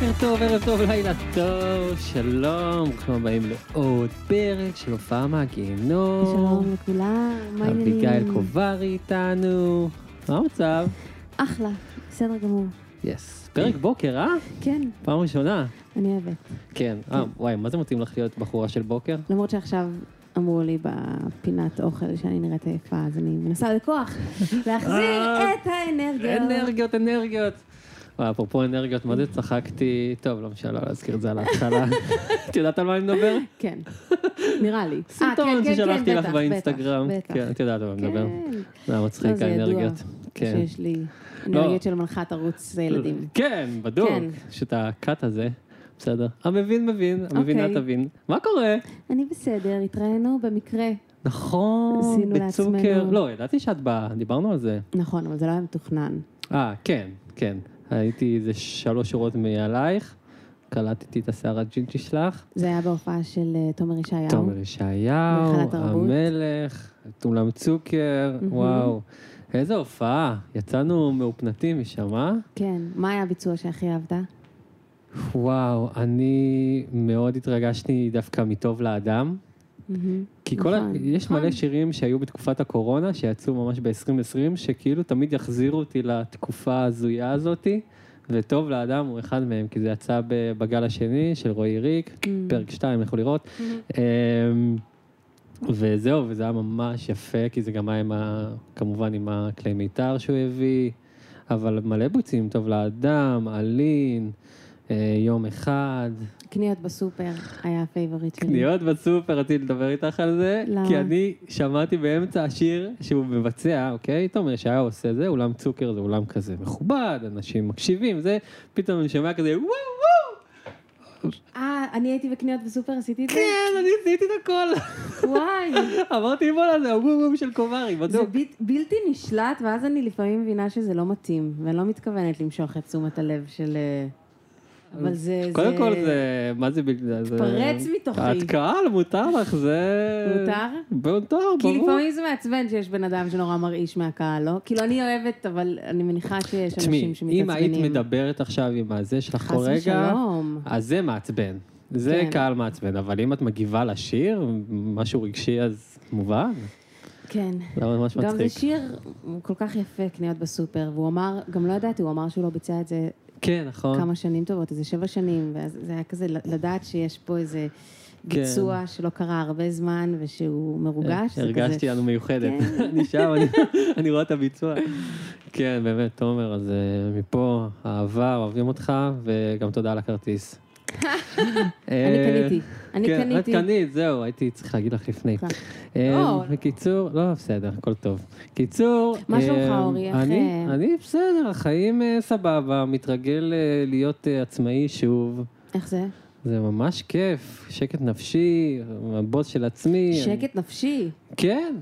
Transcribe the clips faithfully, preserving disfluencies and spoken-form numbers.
בוקר טוב, ערב טוב, לילה טוב, שלום, ברוכים הבאים לעוד פרק של הופעה מהגיהנום. שלום לכולם, מה העניינים? אביגיל קובארי איתנו, מה המצב? אחלה, בסדר גמור. יס, פרק בוקר, אה? כן. פעם ראשונה. אני אוהבת. כן, וואי, מה זה מוצאים לך להיות בחורה של בוקר? למרות שעכשיו אמרו לי בפינת אוכל שאני נראית היפה, אז אני מנסה לכוח להחזיר את האנרגיות. אנרגיות, אנרגיות. אפרופו אנרגיות, מאוד צחקתי, טוב, לא משנה, לא להזכיר את זה על ההתחלה. את יודעת על מה אני מדבר? כן, נראה לי. סרטון ששלחתי לך באינסטגרם. את יודעת על מה אני מדבר? זה היה מצחיק, האנרגיות. שיש לי אנרגיות של מנחת ערוץ ילדים. כן, בדוק, שאת הקאט הזה, בסדר. המבין מבין, המבינה תבין. מה קורה? אני בסדר, התראינו במקרה. נכון, בצוקר. לא, ידעתי שאת באה, דיברנו על זה. נכון, אבל זה לא היה מתוכנן. אה, כן, כן. הייתי איזה שלוש שורות מעלייך, קלטתי את השיער הג'ינג'י שלך. זה היה בהופעה של תומר ישעיהו. תומר ישעיהו, המלך, תומלם צוקר, וואו. איזה הופעה, יצאנו מאופנתים משם, אה? כן, מה היה הביצוע שהכי אהבת? וואו, אני מאוד התרגשתי דווקא מטוב לאדם, כי יש מלא שירים שהיו בתקופת הקורונה, שיצאו ממש ב-עשרים עשרים, שכאילו תמיד יחזירו אותי לתקופה הזויה הזאת, וטוב לאדם הוא אחד מהם, כי זה יצא בגל השני של רועי ריק, פרק שתיים, אנחנו לראות, וזהו, וזה היה ממש יפה, כי זה גם היה כמובן עם הכלי מיתר שהוא הביא, אבל מלא בוצעים, טוב לאדם, אלין, יום אחד. קניות בסופר היה הפייבוריט שלי. קניות בסופר, רציתי לדבר איתך על זה. למה? כי אני שמעתי באמצע השיר שהוא מבצע, אוקיי? תומר שהיה עושה זה, אולם צוקר זה אולם כזה מכובד, אנשים מקשיבים, זה פתאום אני שומע כזה וואו וואו. אה, אני הייתי בקניות בסופר, עשיתי את זה? כן, אני עשיתי את הכל. וואי. אמרתי בוא לזה, וואו וואו של קובארי, בדוק. זה בלתי נשלט, ואז אני לפעמים מבינה שזה לא מתאים, ואני לא מתכוונת למשוך את תשומת הלב של... אבל זה... קודם כל זה... מה זה בגלל זה? תפרץ מתוכי. את קהל, מותר לך, זה... מותר? מותר, ברור. כי לפעמים זה מעצבן שיש בן אדם שנורא מרעיש מהקהל, לא? כאילו אני אוהבת, אבל אני מניחה שיש אנשים שמתעצבנים. אם היית מדברת עכשיו עם הזה שלך רגע... חס ושלום. אז זה מעצבן. זה קהל מעצבן, אבל אם את מגיבה לשיר, משהו רגשי אז מובן. כן. גם זה שיר כל כך יפה, קניות בסופר, והוא אמר, גם לא ידעתי, הוא אמר שהוא לא ביצע את זה כן, נכון. כמה שנים טובות, איזה שבע שנים, ואז זה היה כזה לדעת שיש פה איזה ביצוע שלא קרה הרבה זמן, ושהוא מרוגש. הרגשתי אנו מיוחדת. אני שם, אני רואה את הביצוע. כן, באמת, תומר, אז מפה, אהבה, אוהבים אותך, וגם תודה על הכרטיס. אני קניתי. אני קניתי. את קנית, זהו, הייתי צריך להגיד לך לפני. בקיצור, לא, בסדר, הכל טוב. קיצור... מה שלומך, אורי? אני בסדר, החיים סבבה, מתרגל להיות עצמאי שוב. איך זה? זה ממש כיף, שקט נפשי, הבוס של עצמי. שקט נפשי? כן.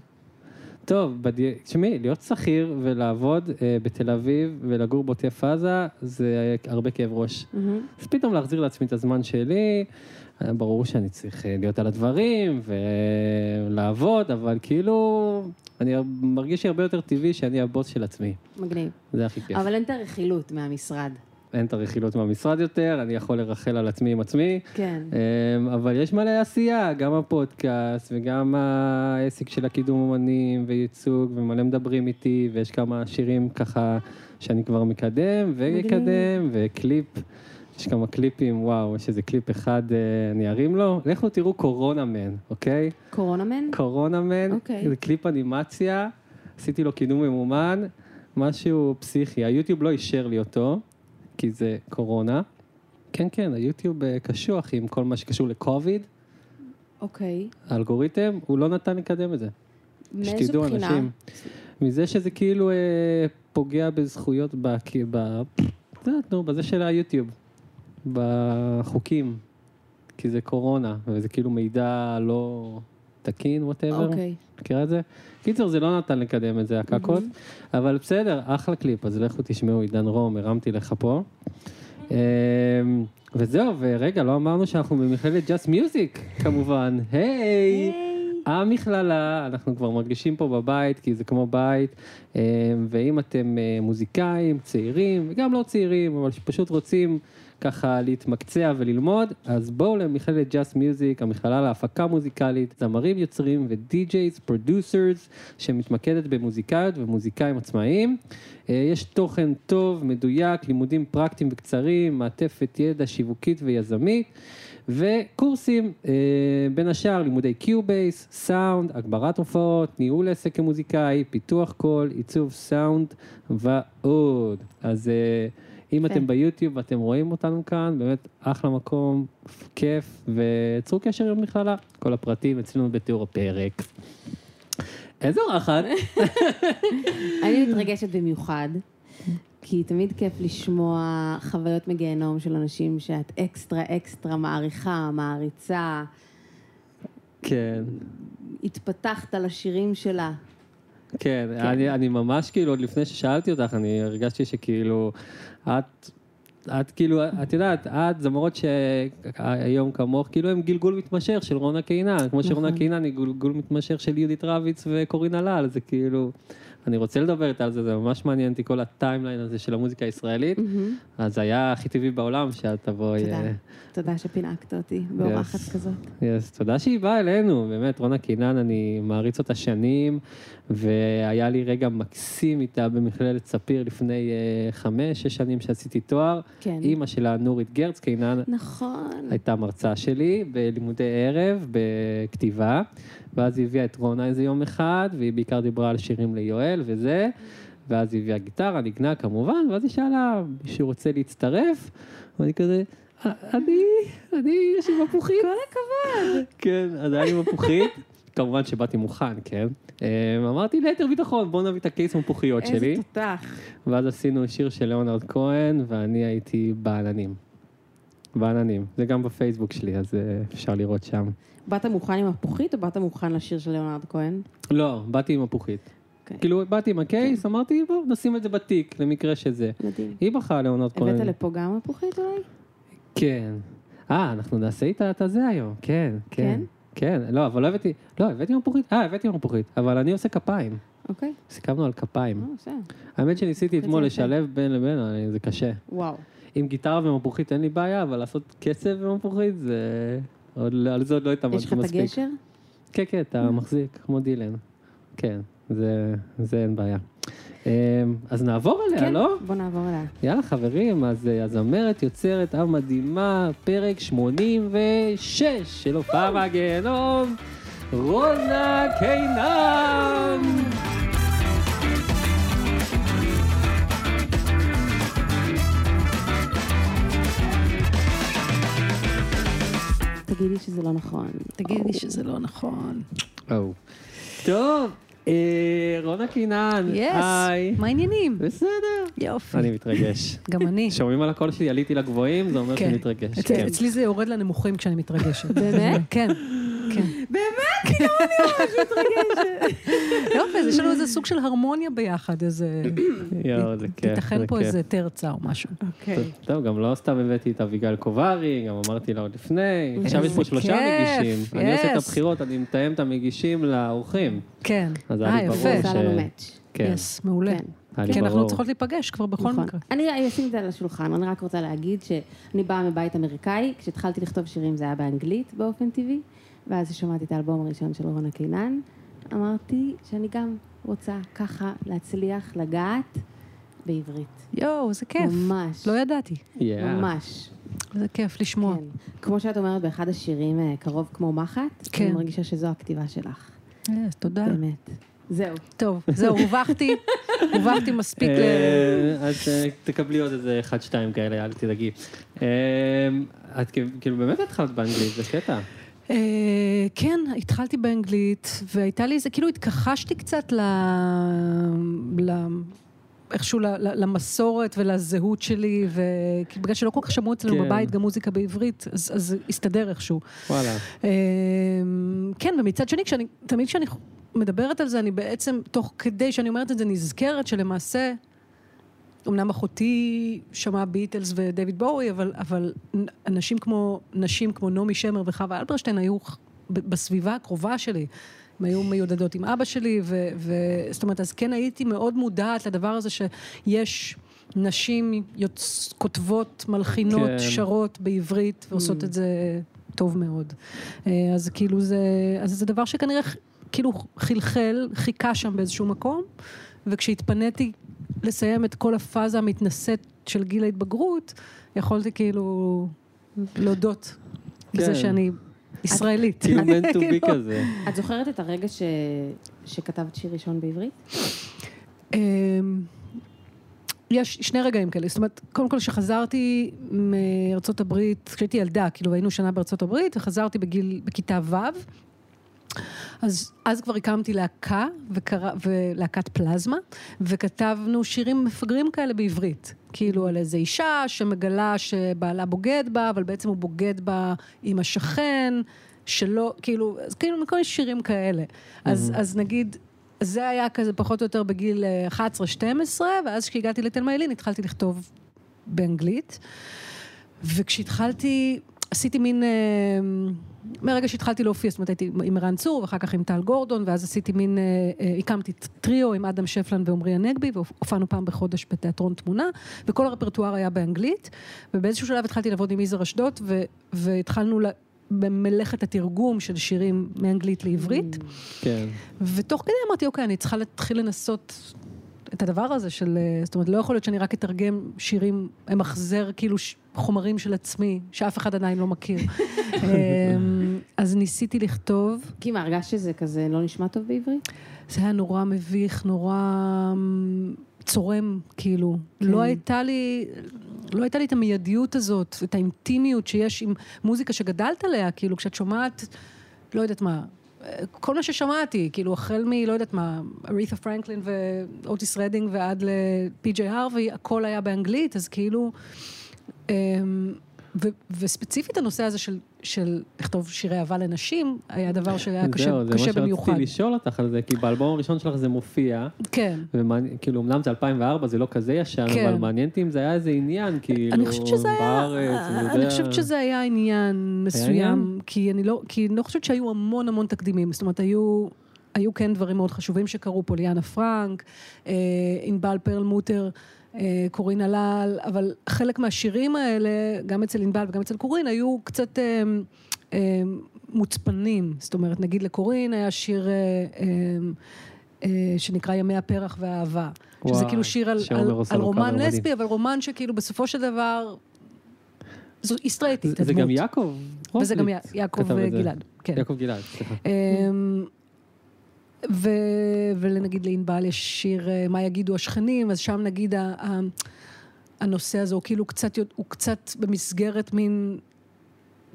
טוב, תשמעי, להיות שכיר ולעבוד בתל אביב ולגור בעוטף עזה, זה הרבה כאב ראש. אז פתאום להחזיר לעצמי את הזמן שלי, ברור שאני צריך להיות על הדברים ולעבוד, אבל כאילו, אני מרגיש הרבה יותר טבעי שאני הבוס של עצמי. מגניב. זה הכי כיף. אבל אין את הרכילות מהמשרד. אין את הרכילות מהמשרד יותר, אני יכול לרחל על עצמי עם עצמי. כן. אבל יש מלא עשייה, גם הפודקאסט וגם העסק של הקידום אומנים וייצוג, ומלא מדברים איתי, ויש כמה שירים ככה שאני כבר מקדם, ויקדם, וקליפ. יש כמה קליפים, וואו, יש איזה קליפ אחד, אני ארים לו. לכו תראו קורונה מן, אוקיי? קורונה מן? קורונה מן. אוקיי. זה קליפ אנימציה, עשיתי לו קידום ממומן, משהו פסיכי. היוטיוב לא אישר לי אותו. כי זה קורונה. כן, כן, היוטיוב קשוח עם כל מה שקשור לקוביד. אוקיי. האלגוריתם, הוא לא נתן לקדם את זה. שתדעו אנשים. מזה שזה כאילו פוגע בזכויות, בזה של היוטיוב, בחוקים, כי זה קורונה, וזה כאילו מידע לא... תקין, whatever, מכירה את זה? קיצור, זה לא נתן לקדם את זה, הקקות, אבל בסדר, אחלה קליפ, אז לכו תשמעו, עידן רום, הרמתי לך פה. וזהו, ורגע, לא אמרנו שאנחנו במכללת Just Music, כמובן. היי! המכללה, אנחנו כבר מרגישים פה בבית, כי זה כמו בית, ואם אתם מוזיקאים, צעירים, וגם לא צעירים, אבל שפשוט רוצים ככה להתמקצע וללמוד, אז בואו למכללת Just Music, המכללה להפקה מוזיקלית, זמרים, יוצרים ודי-ג'ייז, פרודוסרס, שמתמקדת במוזיקאיות ומוזיקאים עצמאיים. יש תוכן טוב, מדויק, לימודים פרקטיים וקצרים, מעטפת ידע שיווקית ויזמית, וקורסים, בין השאר, לימודי קיובייס, סאונד, הגברת הופעות, ניהול עסק כמוזיקאי, פיתוח קול, עיצוב סאונד ועוד. אז אם אתם ביוטיוב ואתם רואים אותנו כאן, באמת אחלה מקום, כיף, וצרו קשר עם מכללה. כל הפרטים אצלנו בתיאור הפרק. איזו אחת. אני מתרגשת במיוחד, כי תמיד כיף לשמוע חוויות מגיהנום של אנשים שאת אקסטרה אקסטרה מעריכה, מעריצה. כן. התפתחת לשירים שלה. כן, כן. אני, אני ממש כאילו, עוד לפני ששאלתי אותך, אני הרגשתי שכאילו, את, את כאילו, את יודעת, את זמרות שהיום כמוך, כאילו הם גלגול מתמשך של רונא קינן, כמו שרונא קינן היא גלגול מתמשך של יהודית רביץ וקורין הלל, זה כאילו, אני רוצה לדבר איתה על זה, זה ממש מעניין אותי כל הטיימליין הזה של המוזיקה הישראלית, אז זה היה הכי טבעי בעולם שאת תבואי. תודה, תודה שפינקת אותי באורחת כזאת. תודה שהיא באה אלינו, באמת, רונא קינן, אני מעריץ אותה שנים, והיה לי רגע מקסים איתה במכללת ספיר לפני חמש, שש שנים שעשיתי תואר, אימא שלה נורית גרץ קינן, הייתה מרצה שלי בלימודי ערב, בכתיבה, ואז היא הביאה את רונה איזה יום אחד, והיא בעיקר דיברה על שירים ליואל וזה, ואז היא הביאה גיטרה, נגנה כמובן, ואז היא שאלה, מישהו רוצה להצטרף? ואני כזה, אני, אני, יש לי מפוחית. כל הכבוד. כן, אז היה לי מפוחית. כמובן שבאתי מוכן, כן. אמרתי, ליתר ביטחון, בואו נביא את הקייס מפוחיות שלי. איזה תותח. ואז עשינו שיר של לאונרד כהן, ואני הייתי בעננים. בעננים. זה גם בפייסבוק שלי, אז אפשר לראות שם. באת מוכן עם הפוחית או באת מוכן לשיר של לאונרד כהן? לא, באתי עם הפוחית. כאילו, באתי עם הקייס, אמרתי, בואו, נשים את זה בתיק, למקרה שזה. מדהים. היא בחרה לאונרד כהן. הבאת לפה גם הפוחית אולי? כן. אה, אנחנו נעשה איתה את הזה היום. כן, כן. כן, לא, אבל לא הבאתי, לא, הבאתי מפוחית. אה, הבאתי מפוחית, אבל אני עושה כפיים. אוקיי. סיכמנו על כפיים. האמת שניסיתי אתמול לשלב בין לבין, זה קשה. וואו. עם גיטרה ומפוחית אין לי בעיה, אבל לעשות קצב ומפוחית, זה... על זה עוד לא התאמרתי מספיק. יש לך את הגשר? כן, כן, אתה מחזיק, כמו דילן. כן, זה אין בעיה. אז נעבור עליה, לא? כן, בוא נעבור עליה. יאללה, חברים, אז הזמרת יוצרת המדהימה, פרק שמונים ושש של הופעה מהגיהנום, רונא קינן! תגידי שזה לא נכון. תגידי שזה לא נכון. טוב. רונא קינן, היי. מה העניינים? בסדר. יופי. אני מתרגש. גם אני. שומעים על הקול שלי, עליתי לגבוהים, זה אומר שאני מתרגש. אצלי זה יורד לנמוכים כשאני מתרגשת. באמת? כן. באמת? כי לא אני ממש מתרגשת. יופי, יש לנו איזה סוג של הרמוניה ביחד, איזה... יואו, זה כיף. תיתכן פה איזה תרצה או משהו. אוקיי. טוב, גם לא סתם הבאתי את אביגיל קובארי, גם אמרתי לה עוד לפני. עכשיו יש פה שלושה מגישים. אני עושה את הבחירות, אני מתאם את המגישים לאורחים. כן. אז היה לי ברור ש... יס, מעולה. כי אנחנו צריכות להיפגש כבר בכל מקרה. אני אשים את זה על השולחן, אני רק רוצה להגיד שאני באה מבית אמריקאי, כשהתחלתי לכתוב שירים זה היה באנגלית באופן טבעי, ואז שמעתי את האלבום הראשון של רונא קינן, אמרתי שאני גם רוצה ככה להצליח לגעת בעברית. יואו, זה כיף. ממש. לא ידעתי. ממש. זה כיף לשמוע. כמו שאת אומרת באחד השירים, קרוב כמו מחט, אני מרגישה שזו הכתיבה שלך. תודה. באמת. זהו. טוב, זהו, הובכתי, הובכתי מספיק ל... אז תקבלי עוד איזה אחד, שתיים כאלה, אל תדאגי. את כאילו באמת התחלת באנגלית, זה קטע. כן, התחלתי באנגלית, והייתה לי איזה, כאילו התכחשתי קצת ל... איכשהו למסורת ולזהות שלי, ובגלל שלא כל כך שמעו אצלנו בבית גם מוזיקה בעברית, אז הסתדר איכשהו. וואלה. כן, ומצד שני, תמיד כשאני מדברת על זה, אני בעצם, תוך כדי שאני אומרת את זה, נזכרת שלמעשה, אמנם אחותי שמעה ביטלס ודייוויד בואי, אבל אנשים כמו, נשים כמו נומי שמר וחווה אלברשטיין היו בסביבה הקרובה שלי, הם היו מיודדות עם אבא שלי, ו, ו... זאת אומרת, אז כן הייתי מאוד מודעת לדבר הזה שיש נשים יוצ... כותבות, מלחינות, כן. שרות בעברית, ועושות mm. את זה טוב מאוד. אז כאילו זה, אז זה דבר שכנראה כאילו חלחל, חיכה שם באיזשהו מקום, וכשהתפניתי לסיים את כל הפאזה המתנסית של גיל ההתבגרות, יכולתי כאילו להודות כן. לזה שאני ישראלית. כאילו מן טו בי כזה. את זוכרת את הרגע ש... שכתבת שיר ראשון בעברית? יש שני רגעים כאלה, זאת אומרת, קודם כל שחזרתי מארצות הברית, כשהייתי ילדה, כאילו היינו שנה בארצות הברית, וחזרתי בגיל, בכיתה ו', אז, אז כבר הקמתי להקה, וקרא, ולהקת פלזמה, וכתבנו שירים מפגרים כאלה בעברית, כאילו על איזו אישה שמגלה שבעלה בוגד בה, אבל בעצם הוא בוגד בה עם השכן, שלא, כאילו, אז כאילו מכל שירים כאלה. Mm-hmm. אז, אז נגיד, זה היה כזה פחות או יותר בגיל אחת עשרה שתים עשרה, ואז כשהגעתי לתלמה ילין, התחלתי לכתוב באנגלית, וכשהתחלתי, עשיתי מין... מרגע שהתחלתי להופיע, זאת אומרת, הייתי עם ארן צור, ואחר כך עם טל גורדון, ואז עשיתי מין, הקמתי טריו עם אדם שפלן ואומרי הנגבי, והופענו פעם בחודש בתיאטרון תמונה, וכל הרפרטואר היה באנגלית, ובאיזשהו שלב התחלתי לעבוד עם איזר אשדות, והתחלנו במלאכת התרגום של שירים מאנגלית לעברית, ותוך כדי אמרתי, אוקיי, אני צריכה להתחיל לנסות את הדבר הזה של, זאת אומרת, לא יכול להיות שאני רק אתרגם שירים, הם מחזר כאילו חומרים של עצמי, שאף אחד עדיין לא מכיר. אז ניסיתי לכתוב. כי מה, הרגשת שזה כזה לא נשמע טוב בעברית? זה היה נורא מביך, נורא צורם, כאילו. לא הייתה לי, לא הייתה לי את המיידיות הזאת, את האינטימיות שיש עם מוזיקה שגדלת עליה, כאילו, כשאת שומעת, לא יודעת מה, כל מה ששמעתי, כאילו, החל מ, לא יודעת מה, אריתה פרנקלין ואוטיס רדינג ועד לפי ג'יי הרווי, הכל היה באנגלית, אז כאילו, ו- וספציפית הנושא הזה של, של לכתוב שירי אהבה לנשים, היה דבר שהיה קשה, זהו, קשה במיוחד. זה מה שרציתי לשאול אותך על זה, כי באלבום הראשון שלך זה מופיע. כן. וכאילו, אמנם זה אלפיים וארבע, זה לא כזה ישן, כן. אבל מעניינתי אם זה היה איזה עניין, כאילו, אני חושבת שזה בארץ, היה, אני, אני חושבת שזה היה עניין מסוים, היה עניין? כי אני לא, כי לא חושבת שהיו המון המון תקדימים, זאת אומרת, היו... היו כן דברים מאוד חשובים שקרו, פוליאנה פרנק, אינבל פרל מוטר, קורין הלל, אבל חלק מהשירים האלה, גם אצל אינבל וגם אצל קורין, היו קצת מוצפנים. זאת אומרת, נגיד לקורין היה שיר שנקרא ימי הפרח והאהבה, שזה כאילו שיר על רומן לסבי, אבל רומן שכאילו בסופו של דבר, זו אסטרטית. זה גם יעקב? וזה גם יעקב גלעד. יעקב גלעד, סליחה. ולנגיד לאינבל יש שיר מה יגידו השכנים, אז שם נגיד הנושא הזה הוא כאילו קצת במסגרת מין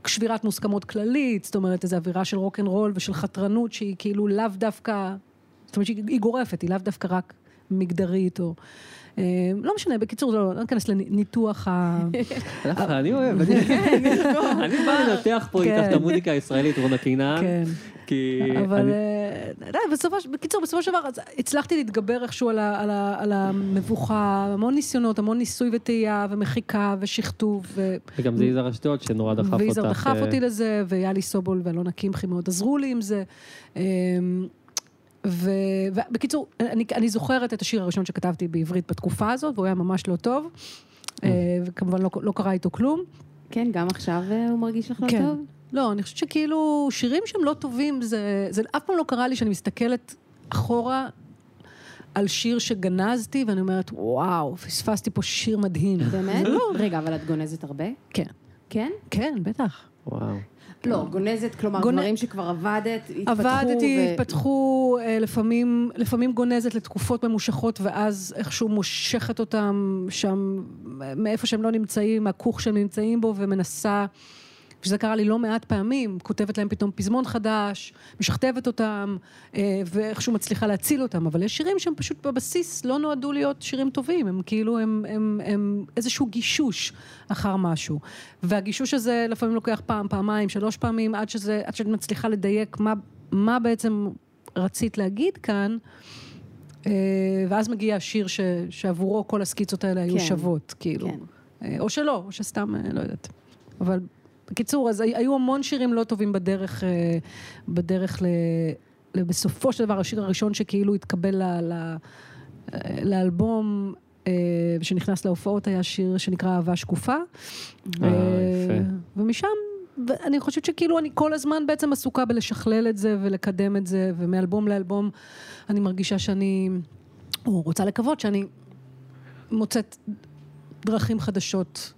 שבירת מוסכמות כללית, זאת אומרת איזו אווירה של רוק אנד רול ושל חתרנות שהיא כאילו לאו דווקא, זאת אומרת שהיא גורפת, היא לאו דווקא רק מגדרית או... לא משנה, בקיצור, לא נכנס לניתוח ה... אני אוהב, אני בא לנתח פה איתך את המוזיקה הישראלית, רונא קינן, כי... אבל, בקיצור, בסופו של דבר, הצלחתי להתגבר איכשהו על המבוכה, המון ניסיונות, המון ניסוי וטעייה, ומחיקה, ושכתוב. וגם זה איזר אשדות, שנורא דחף אותך. ואיזר דחף אותי לזה, ויאלי סובול ואלונה קמחי מאוד עזרו לי עם זה. ובקיצור, אני, אני זוכרת את השיר הראשון שכתבתי בעברית בתקופה הזאת, והוא היה ממש לא טוב, וכמובן לא, לא קרה איתו כלום. כן, גם עכשיו הוא מרגיש לך לא כן. טוב? לא, אני חושבת שכאילו שירים שהם לא טובים, זה, זה אף פעם לא קרה לי שאני מסתכלת אחורה על שיר שגנזתי, ואני אומרת, וואו, פספסתי פה שיר מדהים. באמת? לא. רגע, אבל את גונזת הרבה? כן. כן? כן, בטח. וואו. לא, גונזת, כלומר, דברים שכבר עבדת, התפתחו. עבדתי, התפתחו, לפעמים, לפעמים גונזת לתקופות ממושכות, ואז איכשהו מושכת אותם שם, מאיפה שהם לא נמצאים, הכוך שהם נמצאים בו, ומנסה, שזה קרה לי לא מעט פעמים, כותבת להם פתאום פזמון חדש, משכתבת אותם, ואיכשהו מצליחה להציל אותם, אבל יש שירים שהם פשוט בבסיס לא נועדו להיות שירים טובים, הם כאילו, הם, הם, הם איזשהו גישוש אחר משהו, והגישוש הזה לפעמים לוקח פעם, פעמיים, שלוש פעמים, עד שזה, עד שאת מצליחה לדייק מה, מה בעצם רצית להגיד כאן, ואז מגיע השיר ש, שעבורו כל הסקיצות האלה היו שוות, כאילו, או שלא, או שסתם, לא יודעת, אבל בקיצור, אז היו המון שירים לא טובים בדרך, בדרך ל... בסופו של דבר, השיר הראשון שכאילו התקבל לאלבום שנכנס להופעות, היה שיר שנקרא אהבה שקופה. ומשם, אני חושבת שכאילו אני כל הזמן בעצם עסוקה בלשכלל את זה ולקדם את זה, ומאלבום לאלבום אני מרגישה שאני, או רוצה לקוות שאני מוצאת דרכים חדשות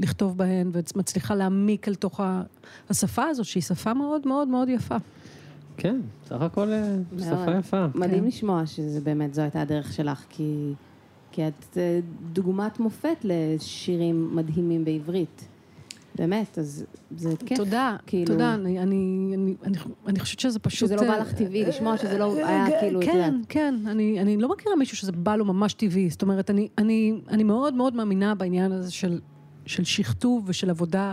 לכתוב בהן, ומצליחה להעמיק אל תוך השפה הזו, שהיא שפה מאוד מאוד מאוד יפה. כן, סך הכל שפה יפה. מדהים לשמוע שזה באמת, זו הייתה הדרך שלך, כי, כי את דוגמת מופת לשירים מדהימים בעברית. באמת, אז זה כיף. תודה, תודה. אני, אני, אני, אני חושבת שזה פשוט... שזה לא בא לך טבעי, לשמוע שזה לא היה כאילו... כן, כן. אני, אני לא מכירה מישהו שזה בא לו ממש טבעי. זאת אומרת, אני, אני, אני מאוד מאוד מאמינה בעניין הזה של, של שכתוב ושל עבודה...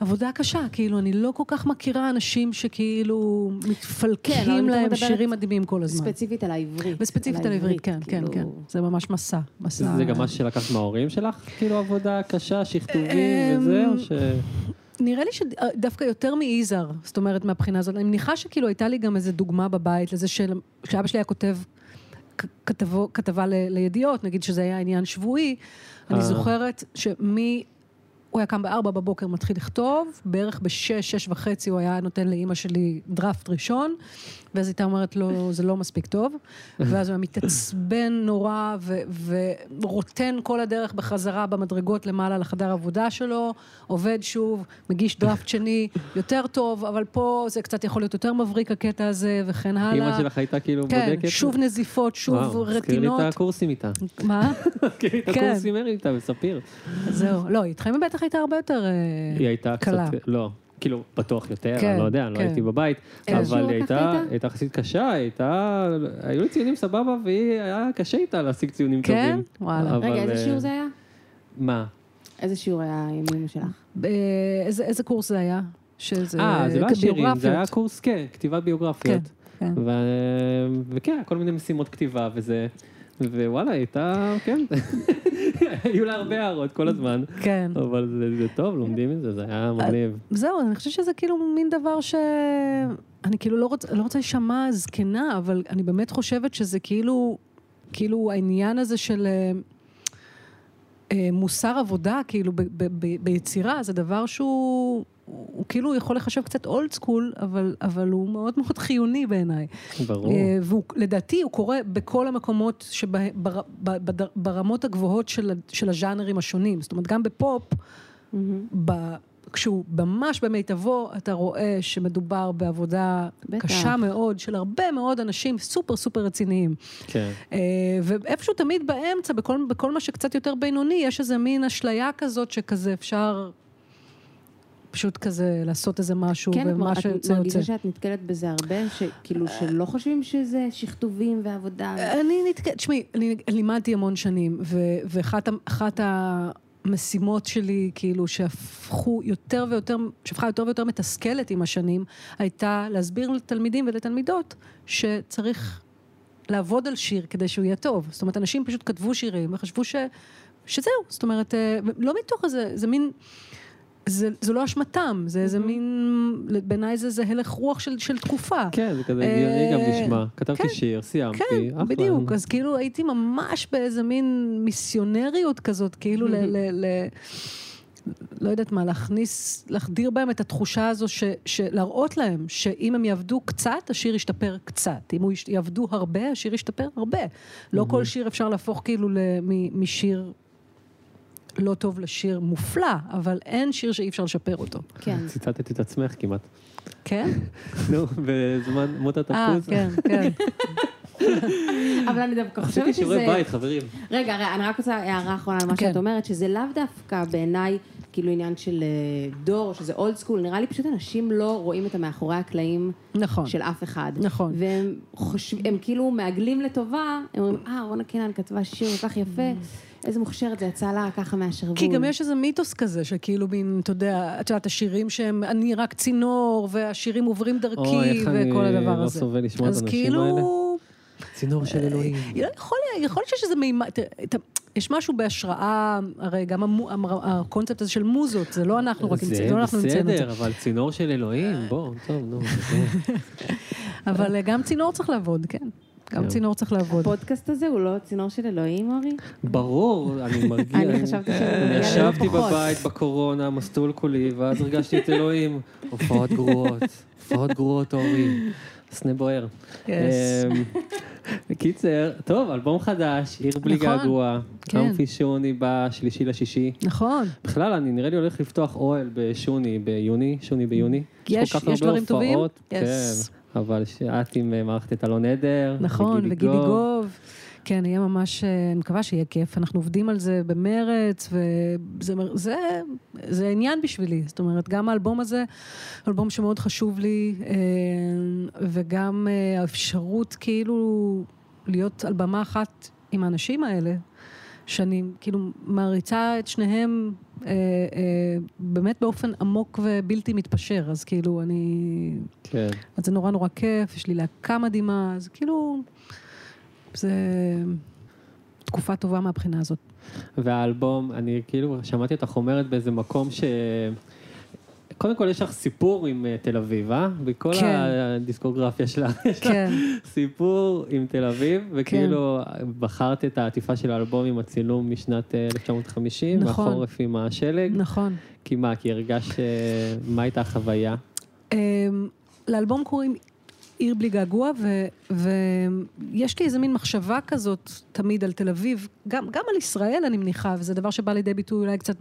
עבודה קשה, כאילו, אני לא כל כך מכירה אנשים שכאילו מתפלקים להם שירים מדהימים כל הזמן. ספציפית על העברית. וספציפית על העברית, כן, כן, כן. זה ממש מסע. זה גם מה שלקחת מההורים שלך? כאילו עבודה קשה, שכתובים וזה, או ש... נראה לי שדווקא יותר מאיזר, זאת אומרת, מהבחינה הזאת. אני מניחה שכאילו הייתה לי גם איזו דוגמה בבית, לזה שאבא שלי היה כותב כתבה לידיעות, נגיד שזה היה עניין שבועי, אני זוכרת שמי... הוא היה קם בארבע בבוקר, מתחיל לכתוב, בערך בשש, שש וחצי, הוא היה נותן לאמא שלי דרפט ראשון, ואז הייתה אומרת לו, זה לא מספיק טוב, ואז הוא היה מתעצבן נורא, ו- ורוטן כל הדרך בחזרה במדרגות למעלה לחדר עבודה שלו, עובד שוב, מגיש דרפט שני, יותר טוב, אבל פה זה קצת יכול להיות יותר מבריק הקטע הזה, וכן הלאה. אמא שלך הייתה כאילו כן, בודקת? כן, שוב נזיפות, שוב וואו, רטינות. זכיר לי את הקורסים איתה. מה? זכיר לי את הקורסים איתה, מספיר. זהו, לא, התחיים בבטח הייתה הרבה יותר היא הייתה קלה. קצת, לא. כאילו, בטוח יותר, אני לא יודע, אני לא הייתי בבית, אבל היא הייתה חסית קשה, היו לי ציונים סבבה, והיא היה קשה איתה להשיג ציונים טובים. כן? וואלה. רגע, איזה שיעור זה היה? מה? איזה שיעור היה עם אימא שלך? איזה קורס זה היה? אה, זה לא השירים, זה היה קורס, כן, כתיבת ביוגרפיות. וכן, כל מיני משימות כתיבה וזה... ווואלה, הייתה, כן, היו לה הרבה הערות כל הזמן, כן. אבל זה, זה טוב, לומדים את זה, זה היה מגניב. זהו, אני חושבת שזה כאילו מין דבר ש... אני כאילו לא רוצה, לא רוצה לשמע זקנה, אבל אני באמת חושבת שזה כאילו, כאילו העניין הזה של אה, מוסר עבודה, כאילו ב, ב, ב, ביצירה, זה דבר שהוא... הוא כאילו יכול לחשב קצת אולד סקול, אבל, אבל הוא מאוד מאוד חיוני בעיניי. ברור. ולדעתי הוא קורה בכל המקומות שבה, בר, בר, ברמות הגבוהות של, של הז'אנרים השונים. זאת אומרת, גם בפופ, mm-hmm. ב, כשהוא ממש במיטבו, אתה רואה שמדובר בעבודה בטח. קשה מאוד, של הרבה מאוד אנשים סופר סופר רציניים. כן. ואיפשהו תמיד באמצע, בכל, בכל מה שקצת יותר בינוני, יש איזה מין אשליה כזאת שכזה אפשר... פשוט כזה, לעשות איזה משהו, ומה שיוצא יוצא. כן, את מרגישה שאת נתקלת בזה הרבה, שכאילו שלא חושבים שזה שכתובים ועבודה. אני נתקלת, שמי, לימדתי המון שנים, ואחת המשימות שלי, כאילו, שהפכו יותר ויותר, שהפכה יותר ויותר מתסכלת עם השנים, הייתה להסביר לתלמידים ולתלמידות, שצריך לעבוד על שיר, כדי שהוא יהיה טוב. זאת אומרת, אנשים פשוט כתבו שירים, וחשבו שזהו. זאת אומרת, לא מתוך איזה, זה מין... זה, זה לא אשמתם, זה איזה מין, בעיניי זה, זה הלך רוח של, של תקופה. כן, זה כזה, אני גם נשמע, כתבתי שיר, סיימתי, אחלה. כן, בדיוק, אז כאילו הייתי ממש באיזה מין מיסיונריות כזאת, כאילו ל... ל, ל לא יודעת מה, להכניס, להחדיר בהם את התחושה הזו, להראות להם שאם הם יעבדו קצת, השיר ישתפר קצת. אם הוא יעבדו הרבה, השיר ישתפר הרבה. לא כל שיר אפשר להפוך כאילו משיר... לא טוב לשיר מופלא, אבל אין שיר שאי אפשר לשפר אותו. כן. ציטטת את עצמך כמעט. כן? נו, בזמן מות התפוז. אה, כן, כן. אבל אני דווקא חושבת שזה... עשיתי שיעורי בית, חברים. רגע, אני רק רוצה הערה אחרונה על מה שאת אומרת, שזה לאו דווקא בעיניי, כאילו עניין של דור, שזה אולד סקול, נראה לי פשוט אנשים לא רואים את המאחורי הקלעים של אף אחד. נכון. והם כאילו מעגלים לטובה, הם אומרים, אה, רונא קינן כתבה שיר כך יפה, איזה מוכשרת, זה יצא לה ככה מהשרבול. כי גם יש איזה מיתוס כזה, שכאילו, אתה יודע, את השירים שהם, אני רק צינור, והשירים עוברים דרכי, וכל הדבר הזה. אוי, איך אני לא סובל לשמוע את הנשים האלה. צינור של אלוהים. יכול להיות שיש איזה מימד, יש משהו בהשראה, הרי גם הקונספט הזה של מוזות, זה לא אנחנו רק נמצאים. זה בסדר, אבל צינור של אלוהים, בוא, טוב, נו. אבל גם צינור צריך לעבוד, כן. גם צינור צריך לעבוד. הפודקאסט הזה הוא לא צינור של אלוהים, אורי? ברור, אני מרגיע. אני חשבתי שהוא מרגיע ללפחות. ישבתי בבית בקורונה, מסטול כולי, ואז הרגשתי את אלוהים. הופעות גרועות, הופעות גרועות, אורי. סנה בוער. בקיצר, טוב, אלבום חדש, עיר בלי געגוע. קמפי שוני בשלישי לשישי. נכון. בכלל, אני נראה לי הולך לפתוח אוהל בשוני ביוני, שוני ביוני. יש דברים טובים? יש. אבל שאת עם מערכת את אלון עדר, נכון, וגילי, וגילי גוב. גוב. כן, יהיה ממש, אני מקווה שיהיה כיף, אנחנו עובדים על זה במרץ, וזה זה, זה עניין בשבילי, זאת אומרת, גם האלבום הזה, אלבום שמאוד חשוב לי, וגם האפשרות כאילו להיות על במה אחת עם האנשים האלה, שאני כאילו מעריצה את שניהם אה, אה, באמת באופן עמוק ובלתי מתפשר, אז כאילו אני... כן. אז זה נורא נורא כיף, יש לי להקה מדהימה, אז כאילו זה תקופה טובה מהבחינה הזאת. והאלבום, אני כאילו שמעתי אותך אומרת באיזה מקום ש... קודם כל יש לך סיפור עם תל אביב, אה? בכל הדיסקוגרפיה שלה יש לך סיפור עם תל אביב, וכאילו בחרת את העטיפה של האלבום עם הצילום משנת אלף תשע מאות חמישים, והחורף עם השלג. נכון. כי מה, כי הרגש, מה הייתה החוויה? לאלבום קוראים עיר בלי געגוע, ויש לי איזה מין מחשבה כזאת תמיד על תל אביב, גם על ישראל אני מניחה, וזה דבר שבא לידי ביטוי אולי קצת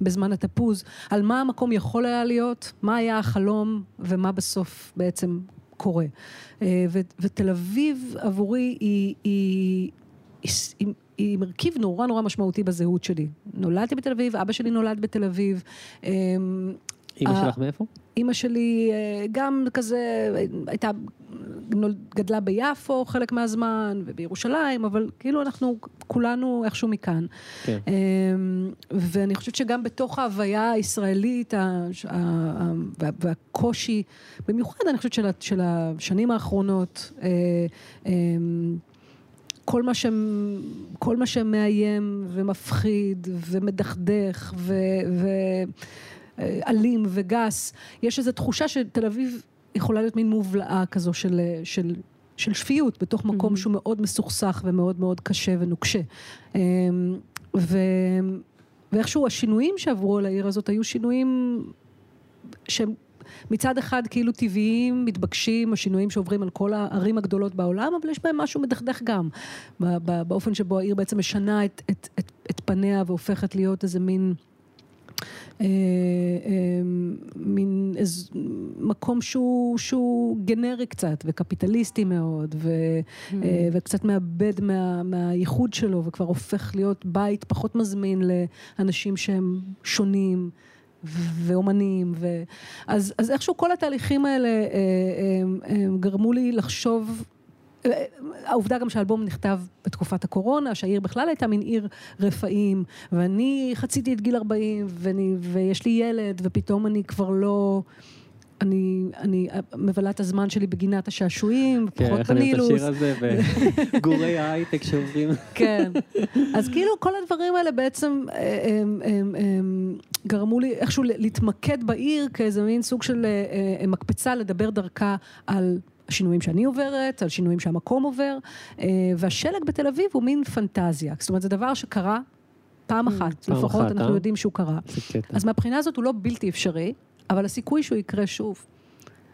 בזמן התפוז, על מה המקום יכול היה להיות, מה היה החלום, ומה בסוף בעצם קורה. ותל אביב עבורי היא... היא מרכיב נורא נורא משמעותי בזהות שלי. נולדתי בתל אביב, אבא שלי נולד בתל אביב. אמא שלך מאיפה? אמא שלי גם כזה, הייתה, גדלה ביפו חלק מהזמן, ובירושלים, אבל כאילו אנחנו כולנו איכשהו מכאן. כן. ואני חושבת שגם בתוך ההוויה הישראלית, והקושי, במיוחד אני חושבת של השנים האחרונות, כל מה שהם, כל מה שהם מאיים ומפחיד ומדחדך ו... ו אלים וגס, יש איזו תחושה שתל אביב יכולה להיות מין מובלעה כזו של, של, של שפיות, בתוך מקום mm-hmm. שהוא מאוד מסוכסך ומאוד מאוד קשה ונוקשה. ו, ואיכשהו השינויים שעברו על העיר הזאת, היו שינויים שהם מצד אחד כאילו טבעיים, מתבקשים, השינויים שעוברים על כל הערים הגדולות בעולם, אבל יש בהם משהו מדחדך גם, באופן שבו העיר בעצם משנה את, את, את, את פניה, והופכת להיות איזה מין... מין מקום שהוא גנרי קצת וקפיטליסטי מאוד וקצת מאבד מהייחוד שלו וכבר הופך להיות בית פחות מזמין לאנשים שהם שונים ואומנים. אז איכשהו כל התהליכים האלה גרמו לי לחשוב, העובדה גם שהאלבום נכתב בתקופת הקורונה, שהעיר בכלל הייתה מין עיר רפאים, ואני חציתי את גיל ארבעים, ואני, ויש לי ילד, ופתאום אני כבר לא... אני, אני מבלה את הזמן שלי בגינת השעשועים, פחות בנילוס. כן, איך אני את השיר הזה, וגורי ההייטק שעוברים. כן. אז כאילו כל הדברים האלה בעצם גרמו לי איכשהו להתמקד בעיר, כאיזה מין סוג של מקפצה לדבר דרכה על... השינויים שאני עוברת, על שינויים שהמקום עובר, והשלג בתל אביב הוא מין פנטזיה, זאת אומרת, זה דבר שקרה פעם אחת, לפחות אנחנו יודעים שהוא קרה. אז מהבחינה הזאת הוא לא בלתי אפשרי, אבל הסיכוי שהוא יקרה שוב,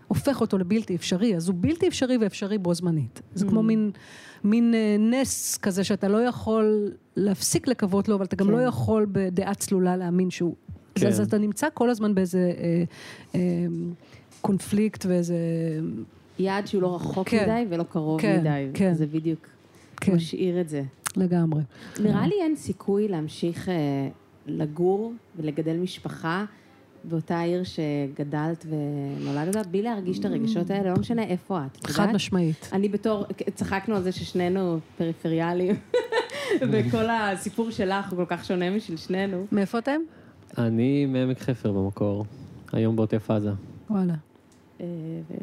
הופך אותו לבלתי אפשרי, אז הוא בלתי אפשרי ואפשרי בו זמנית. זה כמו מין נס כזה, שאתה לא יכול להפסיק לקוות לו, אבל אתה גם לא יכול בדעה צלולה להאמין שהוא. אז אתה נמצא כל הזמן באיזה קונפליקט ואיזה... יעד שהוא לא רחוק כן, מדי ולא קרוב כן, מדי, כן. זה בדיוק כן. משאיר את זה. לגמרי. נראה לי אין סיכוי להמשיך אה, לגור ולגדל משפחה באותה עיר שגדלת ונולדת בה, בלי להרגיש את הרגשות האלה, לא משנה איפה את. חד יודעת? משמעית. אני בתור, צחקנו על זה ששנינו פריפריאליים, וכל הסיפור שלך הוא כל כך שונה משל שנינו. מאיפה אתם? אני מעמק חפר במקור, היום בעוטף עזה. וואלה.